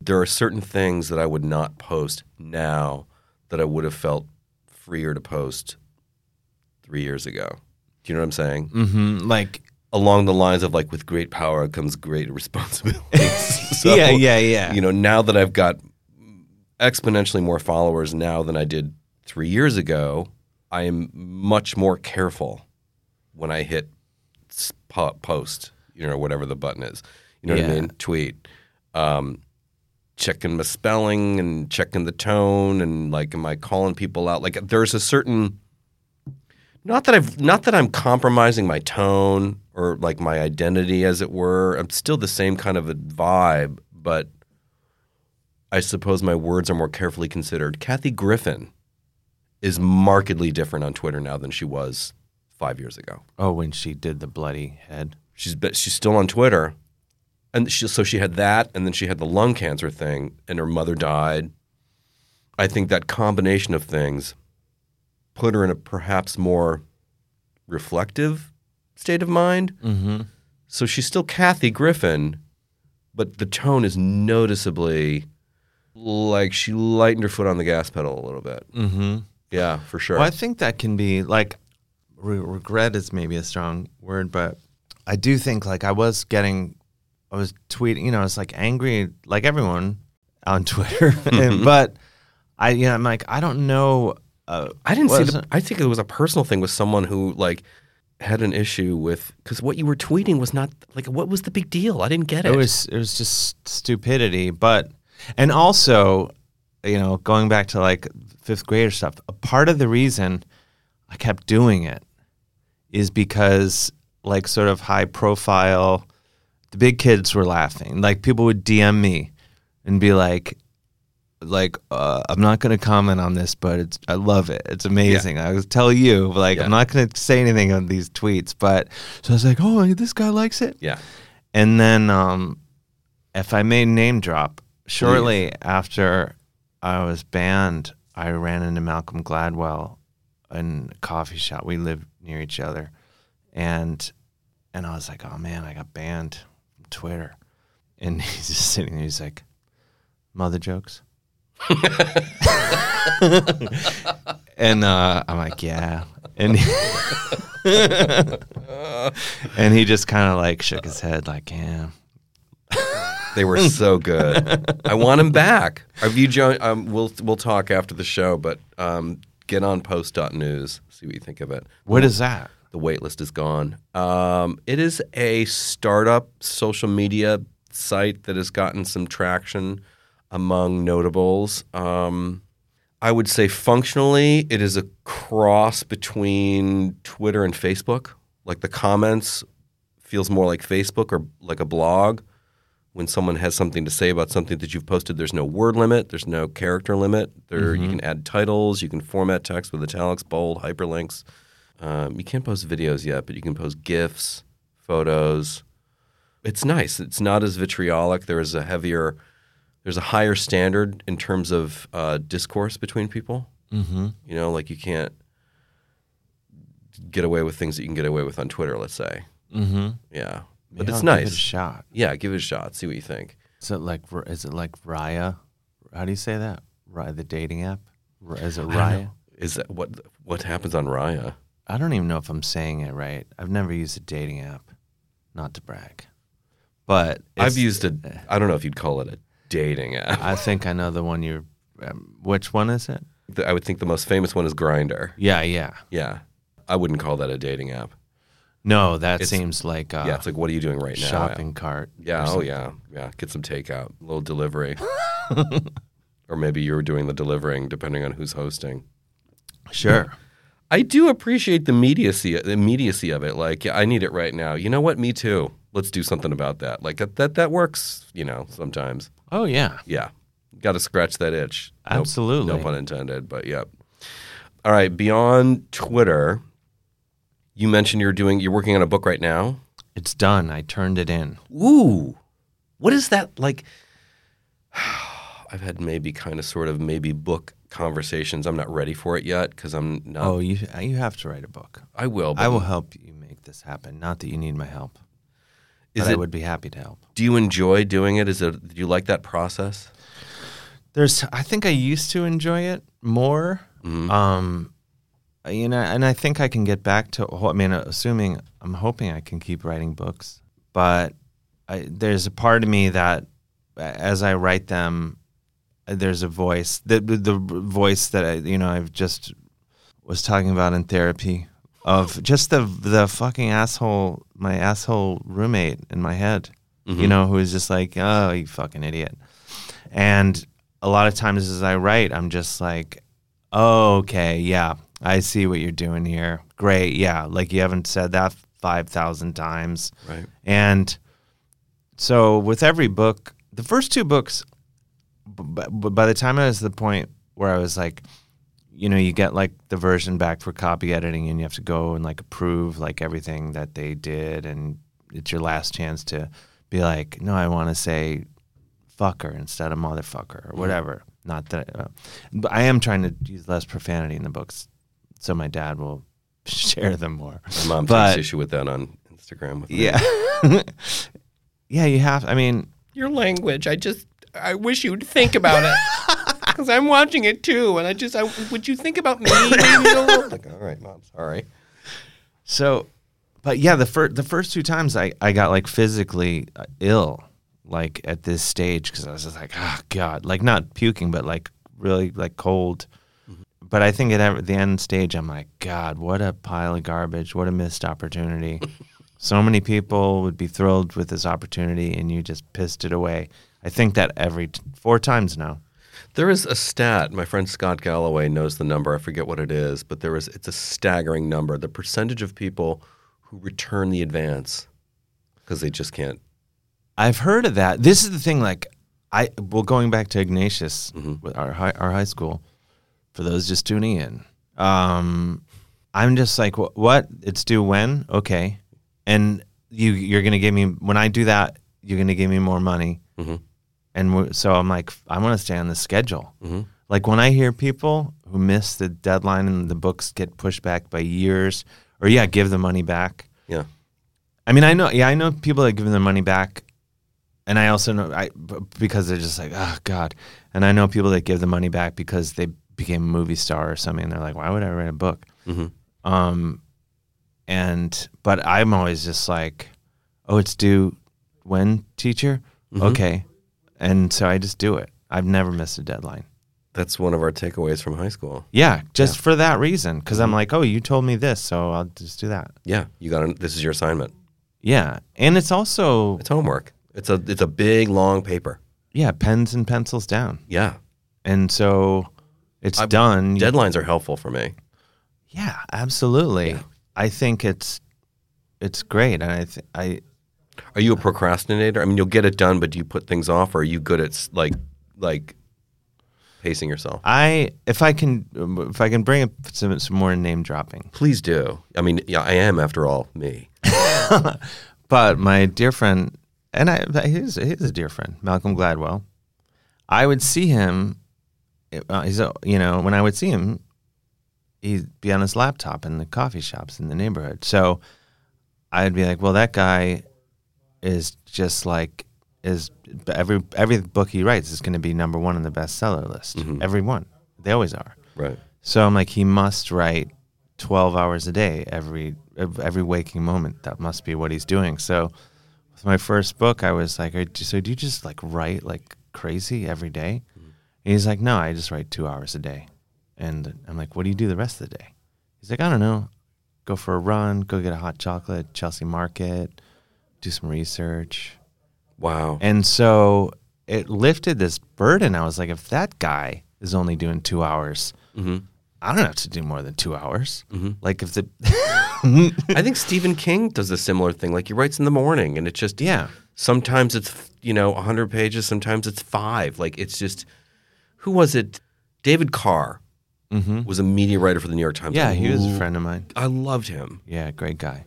there are certain things that I would not post now that I would have felt freer to post 3 years ago. Do you know what I'm saying? Mm-hmm. Like along the lines of like, with great power comes great responsibility. So, yeah. You know, now that I've got exponentially more followers now than I did 3 years ago, I am much more careful when I hit post, you know, whatever the button is, you know what I mean? Tweet, checking my spelling and checking the tone and like, am I calling people out? Like there's a certain, not that I'm compromising my tone or like my identity as it were. I'm still the same kind of a vibe, but I suppose my words are more carefully considered. Kathy Griffin is markedly different on Twitter now than she was 5 years ago. Oh, when she did the bloody head. She's still on Twitter. And so she had that, and then she had the lung cancer thing, and her mother died. I think that combination of things put her in a perhaps more reflective state of mind. Mm-hmm. So she's still Kathy Griffin, but the tone is noticeably like she lightened her foot on the gas pedal a little bit. Mm-hmm. Yeah, for sure. Well, I think that can be like... regret is maybe a strong word, but I do think like I was tweeting, you know, I was like angry like everyone on Twitter, but I, you know, I'm like, I don't know. I think it was a personal thing with someone who like had an issue with, because what you were tweeting was not like, what was the big deal? I didn't get it. It was just stupidity, but, and also, you know, going back to like fifth grader stuff, a part of the reason I kept doing it is because like sort of high profile, the big kids were laughing. Like people would DM me and be like, I'm not going to comment on this, but I love it. It's amazing. Yeah. I would tell you, like, yeah. I'm not going to say anything on these tweets, but so I was like, oh, this guy likes it. Yeah. And then, if I may name drop, shortly after I was banned, I ran into Malcolm Gladwell in a coffee shop. We lived near each other, and I was like, oh man, I got banned from Twitter. And he's just sitting there, he's like, mother jokes. And I'm like, yeah. And he just kind of like shook his head like, yeah. They were so good. I want him back. Have you joined? We'll talk after the show, but get on post.news, see what you think of it. What is that? The waitlist is gone. It is a startup social media site that has gotten some traction among notables. I would say functionally it is a cross between Twitter and Facebook. Like the comments feels more like Facebook or like a blog. When someone has something to say about something that you've posted, there's no word limit, there's no character limit. Mm-hmm. You can add titles, you can format text with italics, bold, hyperlinks. You can't post videos yet, but you can post GIFs, photos. It's nice. It's not as vitriolic. There's a higher standard in terms of discourse between people. Mm-hmm. You know, like you can't get away with things that you can get away with on Twitter, let's say. Mm-hmm. Yeah. But it's nice. Give it a shot. Yeah, give it a shot. See what you think. Is it like Raya? How do you say that? Raya, the dating app? Is it Raya? Is that what happens on Raya? I don't even know if I'm saying it right. I've never used a dating app, not to brag. But I've used a, I don't know if you'd call it a dating app. I think I know the one you're, which one is it? I would think the most famous one is Grindr. Yeah. I wouldn't call that a dating app. No, seems like... it's like, what are you doing right now? Shopping cart. Yeah, yeah. Get some takeout, a little delivery. Or maybe you're doing the delivering, depending on who's hosting. Sure. I do appreciate the immediacy of it. Like, yeah, I need it right now. You know what? Me too. Let's do something about that. Like, that works, sometimes. Oh, yeah. Yeah. Got to scratch that itch. Absolutely. No pun intended, but yeah. All right, beyond Twitter, you mentioned you're working on a book right now? It's done. I turned it in. Ooh. What is that like? I've had maybe kind of sort of maybe book conversations. I'm not ready for it yet because I'm not. Oh, you have to write a book. I will. But I will help you make this happen. Not that you need my help. I would be happy to help. Do you enjoy doing it? Do you like that process? I think I used to enjoy it more. Mm-hmm. And I think I can get back to, I'm hoping I can keep writing books. But there's a part of me that as I write them, there's a voice, the voice that I've just was talking about in therapy of just the fucking asshole, my asshole roommate in my head, mm-hmm. Who is just like, oh, you fucking idiot. And a lot of times as I write, I'm just like, oh, okay, yeah, I see what you're doing here. Great, yeah, like you haven't said that 5,000 times. Right. And so with every book, the first two books, by the time I was at the point where I was like, you get like the version back for copy editing and you have to go and like approve like everything that they did and it's your last chance to be like, no, I want to say fucker instead of motherfucker or whatever. Not that, but I am trying to use less profanity in the books so my dad will share them more. My mom takes issue with that on Instagram. With yeah. Yeah, you have, your language, I wish you'd think about it because I'm watching it too. And would you think about me? Like, all right, Mom, sorry. So, but yeah, the first two times I got like physically ill, like at this stage because I was just like, oh God, like not puking, but like really like cold. Mm-hmm. But I think at the end stage, I'm like, God, what a pile of garbage. What a missed opportunity. So many people would be thrilled with this opportunity and you just pissed it away. I think that every four times now. There is a stat. My friend Scott Galloway knows the number. I forget what it is, but it's a staggering number. The percentage of people who return the advance because they just can't. I've heard of that. This is the thing. Like, going back to Ignatius, mm-hmm. with our high school. For those just tuning in, I'm just like, what? It's due when? Okay, and you're gonna give me when I do that. You're gonna give me more money, mm-hmm. and so I'm like, I want to stay on the schedule. Mm-hmm. Like when I hear people who miss the deadline and the books get pushed back by years, or give the money back. Yeah, I know people that give them the money back. And I also know because they're just like, oh, God. And I know people that give the money back because they became a movie star or something. And they're like, why would I write a book? Mm-hmm. But I'm always just like, oh, it's due when, teacher? Mm-hmm. Okay. And so I just do it. I've never missed a deadline. That's one of our takeaways from high school. Yeah, just for that reason. Because I'm like, oh, you told me this, so I'll just do that. Yeah, this is your assignment. Yeah, and it's also... It's homework. It's a big, long paper. Yeah, pens and pencils down. Yeah. And so it's done. Deadlines are helpful for me. Yeah, absolutely. Yeah. I think it's great. And Are you a procrastinator? You'll get it done, but do you put things off, or are you good at like pacing yourself? If I can bring up some more name dropping. Please do. I am, after all, me. But my dear friend... And he's a dear friend, Malcolm Gladwell. I would see him, when I would see him, he'd be on his laptop in the coffee shops in the neighborhood. So I'd be like, well, that guy is just like, is every book he writes is going to be number one on the bestseller list. Mm-hmm. Every one. They always are. Right. So I'm like, he must write 12 hours a day, every waking moment. That must be what he's doing. So with my first book, I was like, so do you just like write like crazy every day? Mm-hmm. And he's like, no, I just write 2 hours a day. And I'm like, what do you do the rest of the day? He's like, I don't know. Go for a run, go get a hot chocolate, Chelsea Market, do some research. Wow. And so it lifted this burden. I was like, if that guy is only doing 2 hours, mm-hmm. I don't have to do more than 2 hours. Mm-hmm. Like if the I think Stephen King does a similar thing. Like he writes in the morning and it's just, yeah. Sometimes it's, 100 pages. Sometimes it's 5. Like it's just, who was it? David Carr. Mm-hmm. Was a media writer for the New York Times. Yeah, he was a friend of mine. I loved him. Yeah, great guy.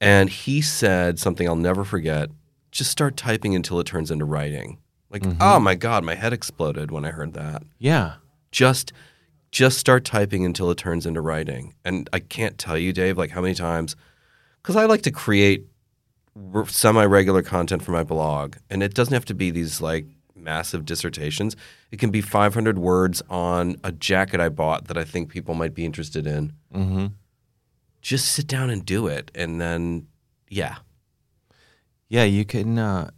And he said something I'll never forget. Just start typing until it turns into writing. Like, mm-hmm. Oh my God, my head exploded when I heard that. Yeah. Just start typing until it turns into writing. And I can't tell you, Dave, like how many times, because I like to create semi-regular content for my blog. And it doesn't have to be these like massive dissertations. It can be 500 words on a jacket I bought that I think people might be interested in. Mm-hmm. Just sit down and do it. And then, yeah. Yeah, you can, I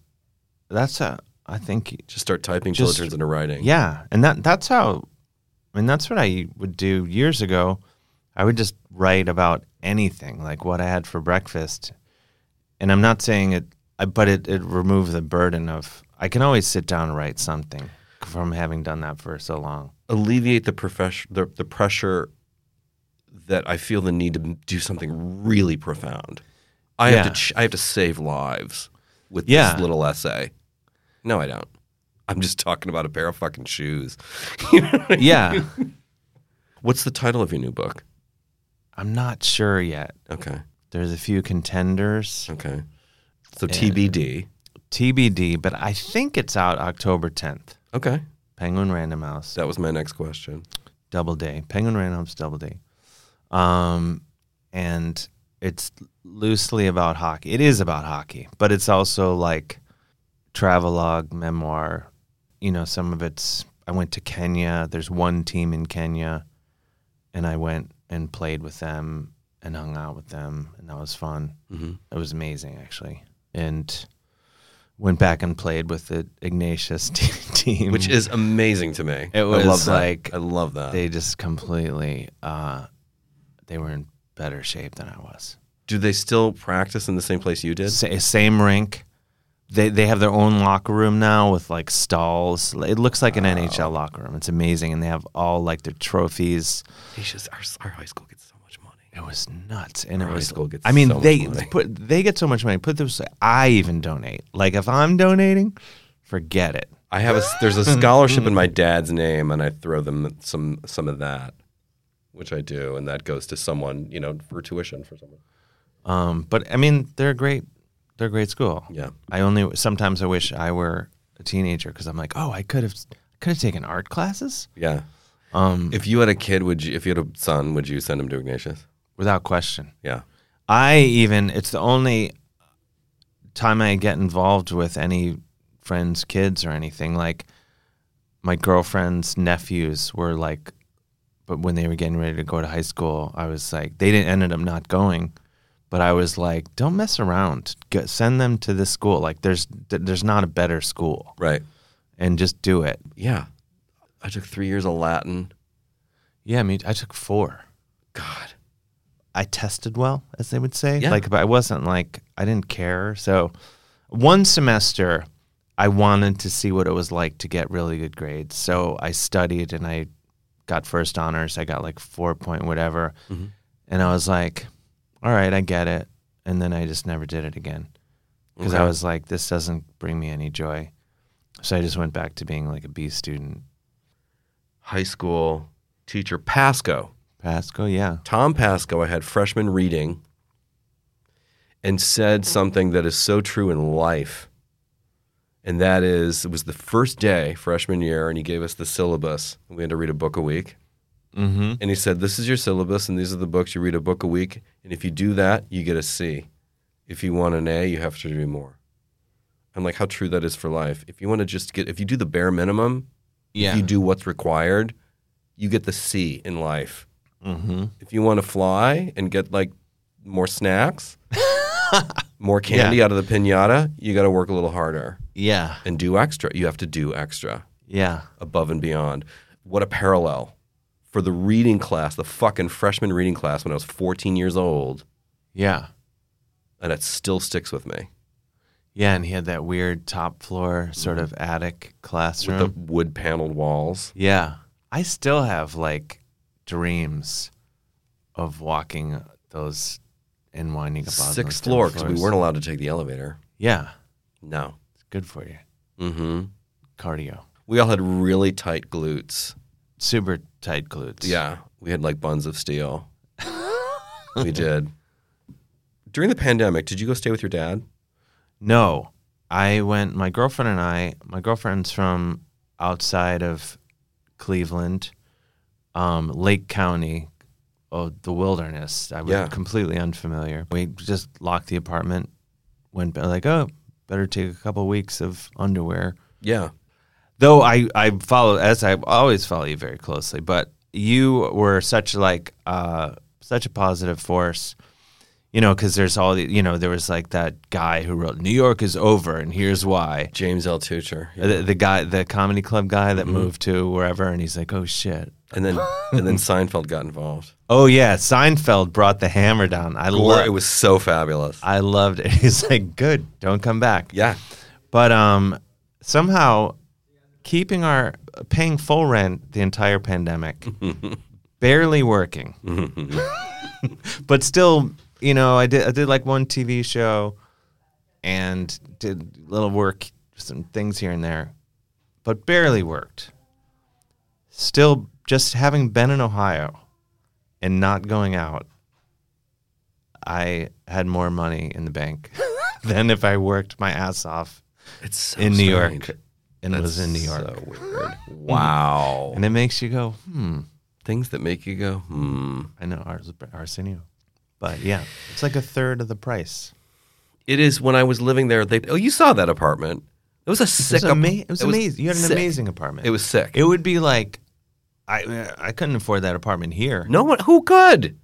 think. Just start typing until it turns into writing. Yeah. And that's how, that's what I would do years ago. I would just write about anything, like what I had for breakfast. And I'm not saying it, but it removed the burden of, I can always sit down and write something from having done that for so long. Alleviate the pressure that I feel the need to do something really profound. I have to save lives with this little essay. No, I don't. I'm just talking about a pair of fucking shoes. You know what I mean? Yeah. What's the title of your new book? I'm not sure yet. Okay. There's a few contenders. Okay. So TBD, but I think it's out October 10th. Okay. Penguin Random House. That was my next question. Doubleday. Penguin Random House, Doubleday. And it's loosely about hockey. It is about hockey, but it's also like travelogue, memoir. Some of it's, I went to Kenya. There's one team in Kenya, and I went and played with them and hung out with them, and that was fun. Mm-hmm. It was amazing, actually. And went back and played with the Ignatius team. Which is amazing to me. It was I love that. They just completely, they were in better shape than I was. Do they still practice in the same place you did? Same rink. They have their own locker room now with like stalls. It looks like an NHL locker room. It's amazing. And they have all like their trophies. It's just, our high school gets so much money. It was nuts. And our high school gets they get so much money. I even donate. Like if I'm donating, forget it. I have there's a scholarship in my dad's name and I throw them some of that, which I do. And that goes to someone, for tuition for someone. But they're great. They're a great school. Yeah. Sometimes I wish I were a teenager because I'm like, oh, I could have taken art classes. Yeah. If you had a kid, if you had a son, would you send him to Ignatius? Without question. Yeah. It's the only time I get involved with any friends' kids or anything. Like my girlfriend's nephews were like, but when they were getting ready to go to high school, I was like, they ended up not going. But I was like, don't mess around. Send them to this school. Like, there's not a better school. Right. And just do it. Yeah. I took 3 years of Latin. Yeah, I took 4. God. I tested well, as they would say. Yeah. Like, but I wasn't like, I didn't care. So one semester, I wanted to see what it was like to get really good grades. So I studied and I got first honors. I got like 4 point whatever. Mm-hmm. And I was like, all right, I get it. And then I just never did it again because I was like, this doesn't bring me any joy. So I just went back to being like a B student. High school teacher, Pasco. Pasco, yeah. Tom Pasco, I had freshman reading and said something that is so true in life. And that is, it was the first day freshman year and he gave us the syllabus. We had to read a book a week. Mm-hmm. And he said, this is your syllabus, and these are the books. You read a book a week, and if you do that, you get a C. If you want an A, you have to do more. and like how true that is for life. If you want to just get, if you do the bare minimum, yeah. if you do what's required, you get the C in life. Mm-hmm. If you want to fly and get like more snacks, more candy yeah. out of the piñata, you got to work a little harder. Yeah. And do extra. You have to do extra. Yeah. Above and beyond. What a parallel for the reading class, the fucking freshman reading class when I was 14 years old. Yeah. And it still sticks with me. Yeah, and he had that weird top floor sort of attic classroom. With the wood paneled walls. Yeah. I still have like dreams of walking those and winding up on sixth floor because we weren't allowed to take the elevator. Yeah. No. It's good for you. Mm-hmm. Cardio. We all had really tight glutes. Super tight glutes. Yeah. We had like buns of steel. We did. During the pandemic, did you go stay with your dad? No. I went, my girlfriend and I, my girlfriend's from outside of Cleveland, Lake County, the wilderness. I was yeah. completely unfamiliar. We just locked the apartment, went like, oh, better take a couple weeks of underwear. Yeah. Though I follow, as I always follow you very closely, but you were such like, such a positive force. You know, because there's all the, you know, there was like that guy who wrote New York is over and here's why. James L. Tucher. Yeah. The guy, the comedy club guy that mm-hmm. moved to wherever and he's like, oh shit. And then Seinfeld got involved. Oh yeah, Seinfeld brought the hammer down. It was so fabulous. I loved it. He's like, good, don't come back. Yeah. But somehow keeping paying full rent the entire pandemic, barely working, but still. You know, I did like one TV show and did little work, some things here and there, but barely worked. Still just having been in Ohio and not going out, I had more money in the bank than if I worked my ass off in New York and was in New York. So weird. Wow. And it makes you go, hmm. Things that make you go, hmm. I know, Arsenio. But yeah, it's like a third of the price. It is. When I was living there, you saw that apartment. It was a sick apartment. It was amazing. You had an amazing apartment. It was sick. It would be like, I couldn't afford that apartment here. No one, who could?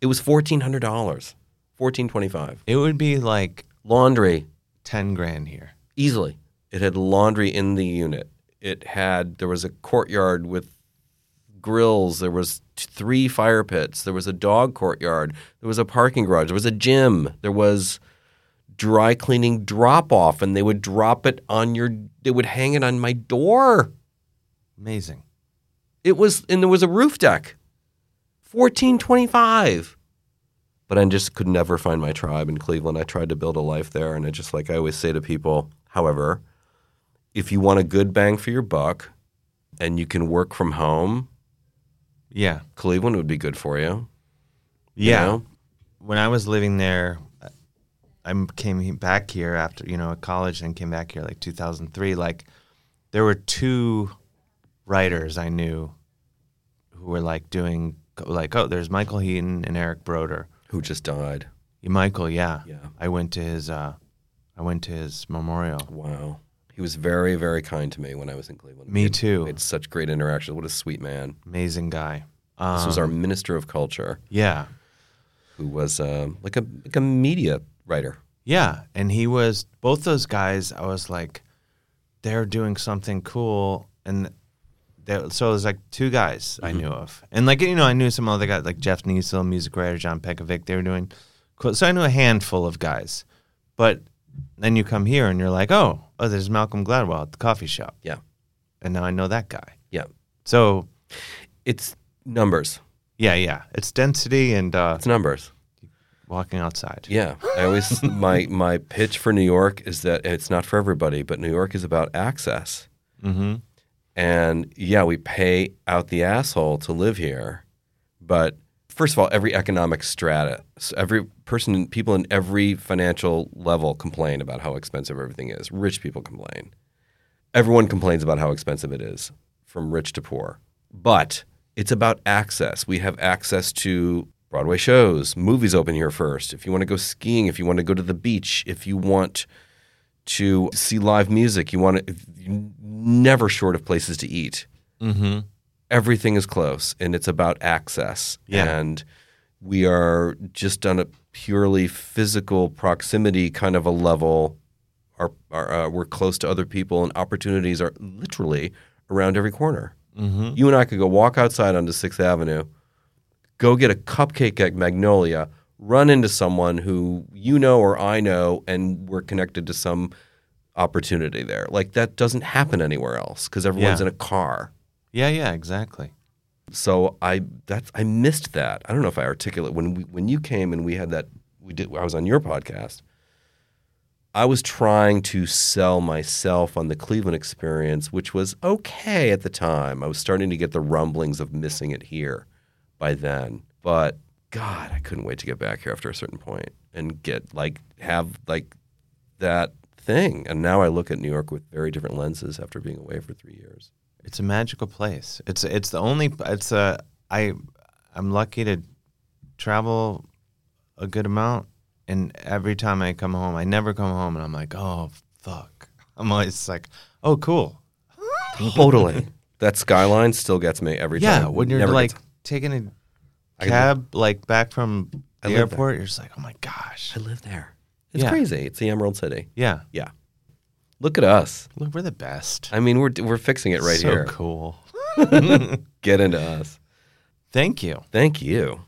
It was $1,400, $1,425. It would be like laundry, $10,000 here easily. It had laundry in the unit. There was a courtyard with grills. There was 3 fire pits. There was a dog courtyard. There was a parking garage. There was a gym. There was dry cleaning drop off, and they would drop it on they would hang it on my door. Amazing. It was, and there was a roof deck. $1,425. But I just could never find my tribe in Cleveland. I tried to build a life there, and I always say to people, however, if you want a good bang for your buck and you can work from home, yeah, Cleveland would be good for you. Yeah. You know? When I was living there, I came back here after, you know, at college and came back here like 2003. Like there were 2 writers I knew who were like doing like, oh, there's Michael Heaton and Eric Broder. Who just died. Michael, yeah. Yeah. I went to his memorial. Wow. He was very, very kind to me when I was in Cleveland. Me too. We had such great interactions. What a sweet man. Amazing guy. This was our minister of culture. Yeah. Who was like a media writer. Yeah. And he was, both those guys, I was like, they're doing something cool. And so it was like 2 guys I knew of. And like, you know, I knew some other guys, like Jeff Niesel, music writer, John Pekovic. They were doing cool. So I knew a handful of guys. But then you come here and you're like, oh, there's Malcolm Gladwell at the coffee shop. Yeah. And now I know that guy. Yeah. So it's numbers. Yeah, yeah. It's density and it's numbers. Walking outside. Yeah. I always my pitch for New York is that it's not for everybody, but New York is about access. Mm-hmm. And yeah, we pay out the asshole to live here. But first of all, every economic strata, people in every financial level complain about how expensive everything is. Rich people complain. Everyone complains about how expensive it is, from rich to poor. But it's about access. We have access to Broadway shows, movies open here first. If you want to go skiing, if you want to go to the beach, if you want to see live music. You want to – never short of places to eat. Mm-hmm. Everything is close, and it's about access. Yeah. And we are just on a purely physical proximity kind of a level. We're close to other people, and opportunities are literally around every corner. Mm-hmm. You and I could go walk outside onto 6th Avenue, go get a cupcake at Magnolia, run into someone who you know or I know, and we're connected to some opportunity there. Like, that doesn't happen anywhere else because everyone's in a car. Yeah, exactly. So I missed that. I don't know if I articulate when you came and we had that I was on your podcast. I was trying to sell myself on the Cleveland experience, which was okay at the time. I was starting to get the rumblings of missing it here by then. But God, I couldn't wait to get back here after a certain point and have that thing. And now I look at New York with very different lenses after being away for 3 years. It's a magical place. It's the only I'm lucky to travel a good amount, and every time I come home, I never come home and I'm like, oh fuck. I'm always like, oh cool. Totally. That skyline still gets me every time. Yeah, when you're like taking a cab like back from the airport, you're just like, oh my gosh. I live there. It's crazy. It's the Emerald City. Yeah. Yeah. Look at us. Look, we're the best. I mean, we're fixing it right here. So cool. Get into us. Thank you. Thank you.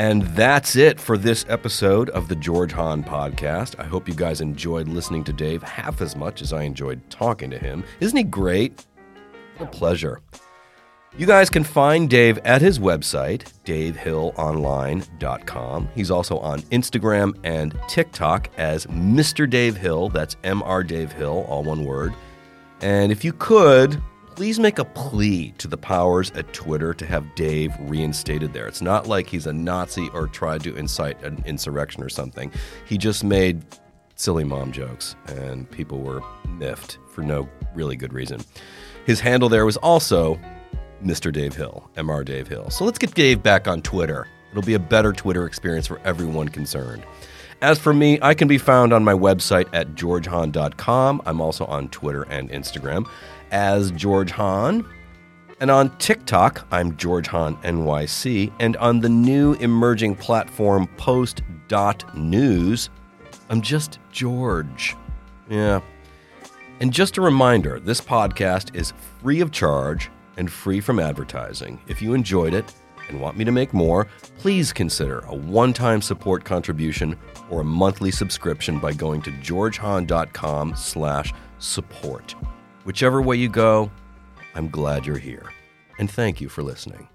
And that's it for this episode of the George Hahn Podcast. I hope you guys enjoyed listening to Dave half as much as I enjoyed talking to him. Isn't he great? What a pleasure. You guys can find Dave at his website, davehillonline.com. He's also on Instagram and TikTok as Mr. Dave Hill. That's Mr. Dave Hill, all one word. And if you could, please make a plea to the powers at Twitter to have Dave reinstated there. It's not like he's a Nazi or tried to incite an insurrection or something. He just made silly mom jokes, and people were miffed for no really good reason. His handle there was also Mr. Dave Hill, Mr. Dave Hill. So let's get Dave back on Twitter. It'll be a better Twitter experience for everyone concerned. As for me, I can be found on my website at georgehahn.com. I'm also on Twitter and Instagram as George Hahn, and on TikTok I'm George Hahn NYC, and on the new emerging platform post.news I'm just George. Yeah. And just a reminder, this podcast is free of charge and free from advertising. If you enjoyed it and want me to make more, please consider a one-time support contribution or a monthly subscription by going to georgehahn.com/support. Whichever way you go, I'm glad you're here. And thank you for listening.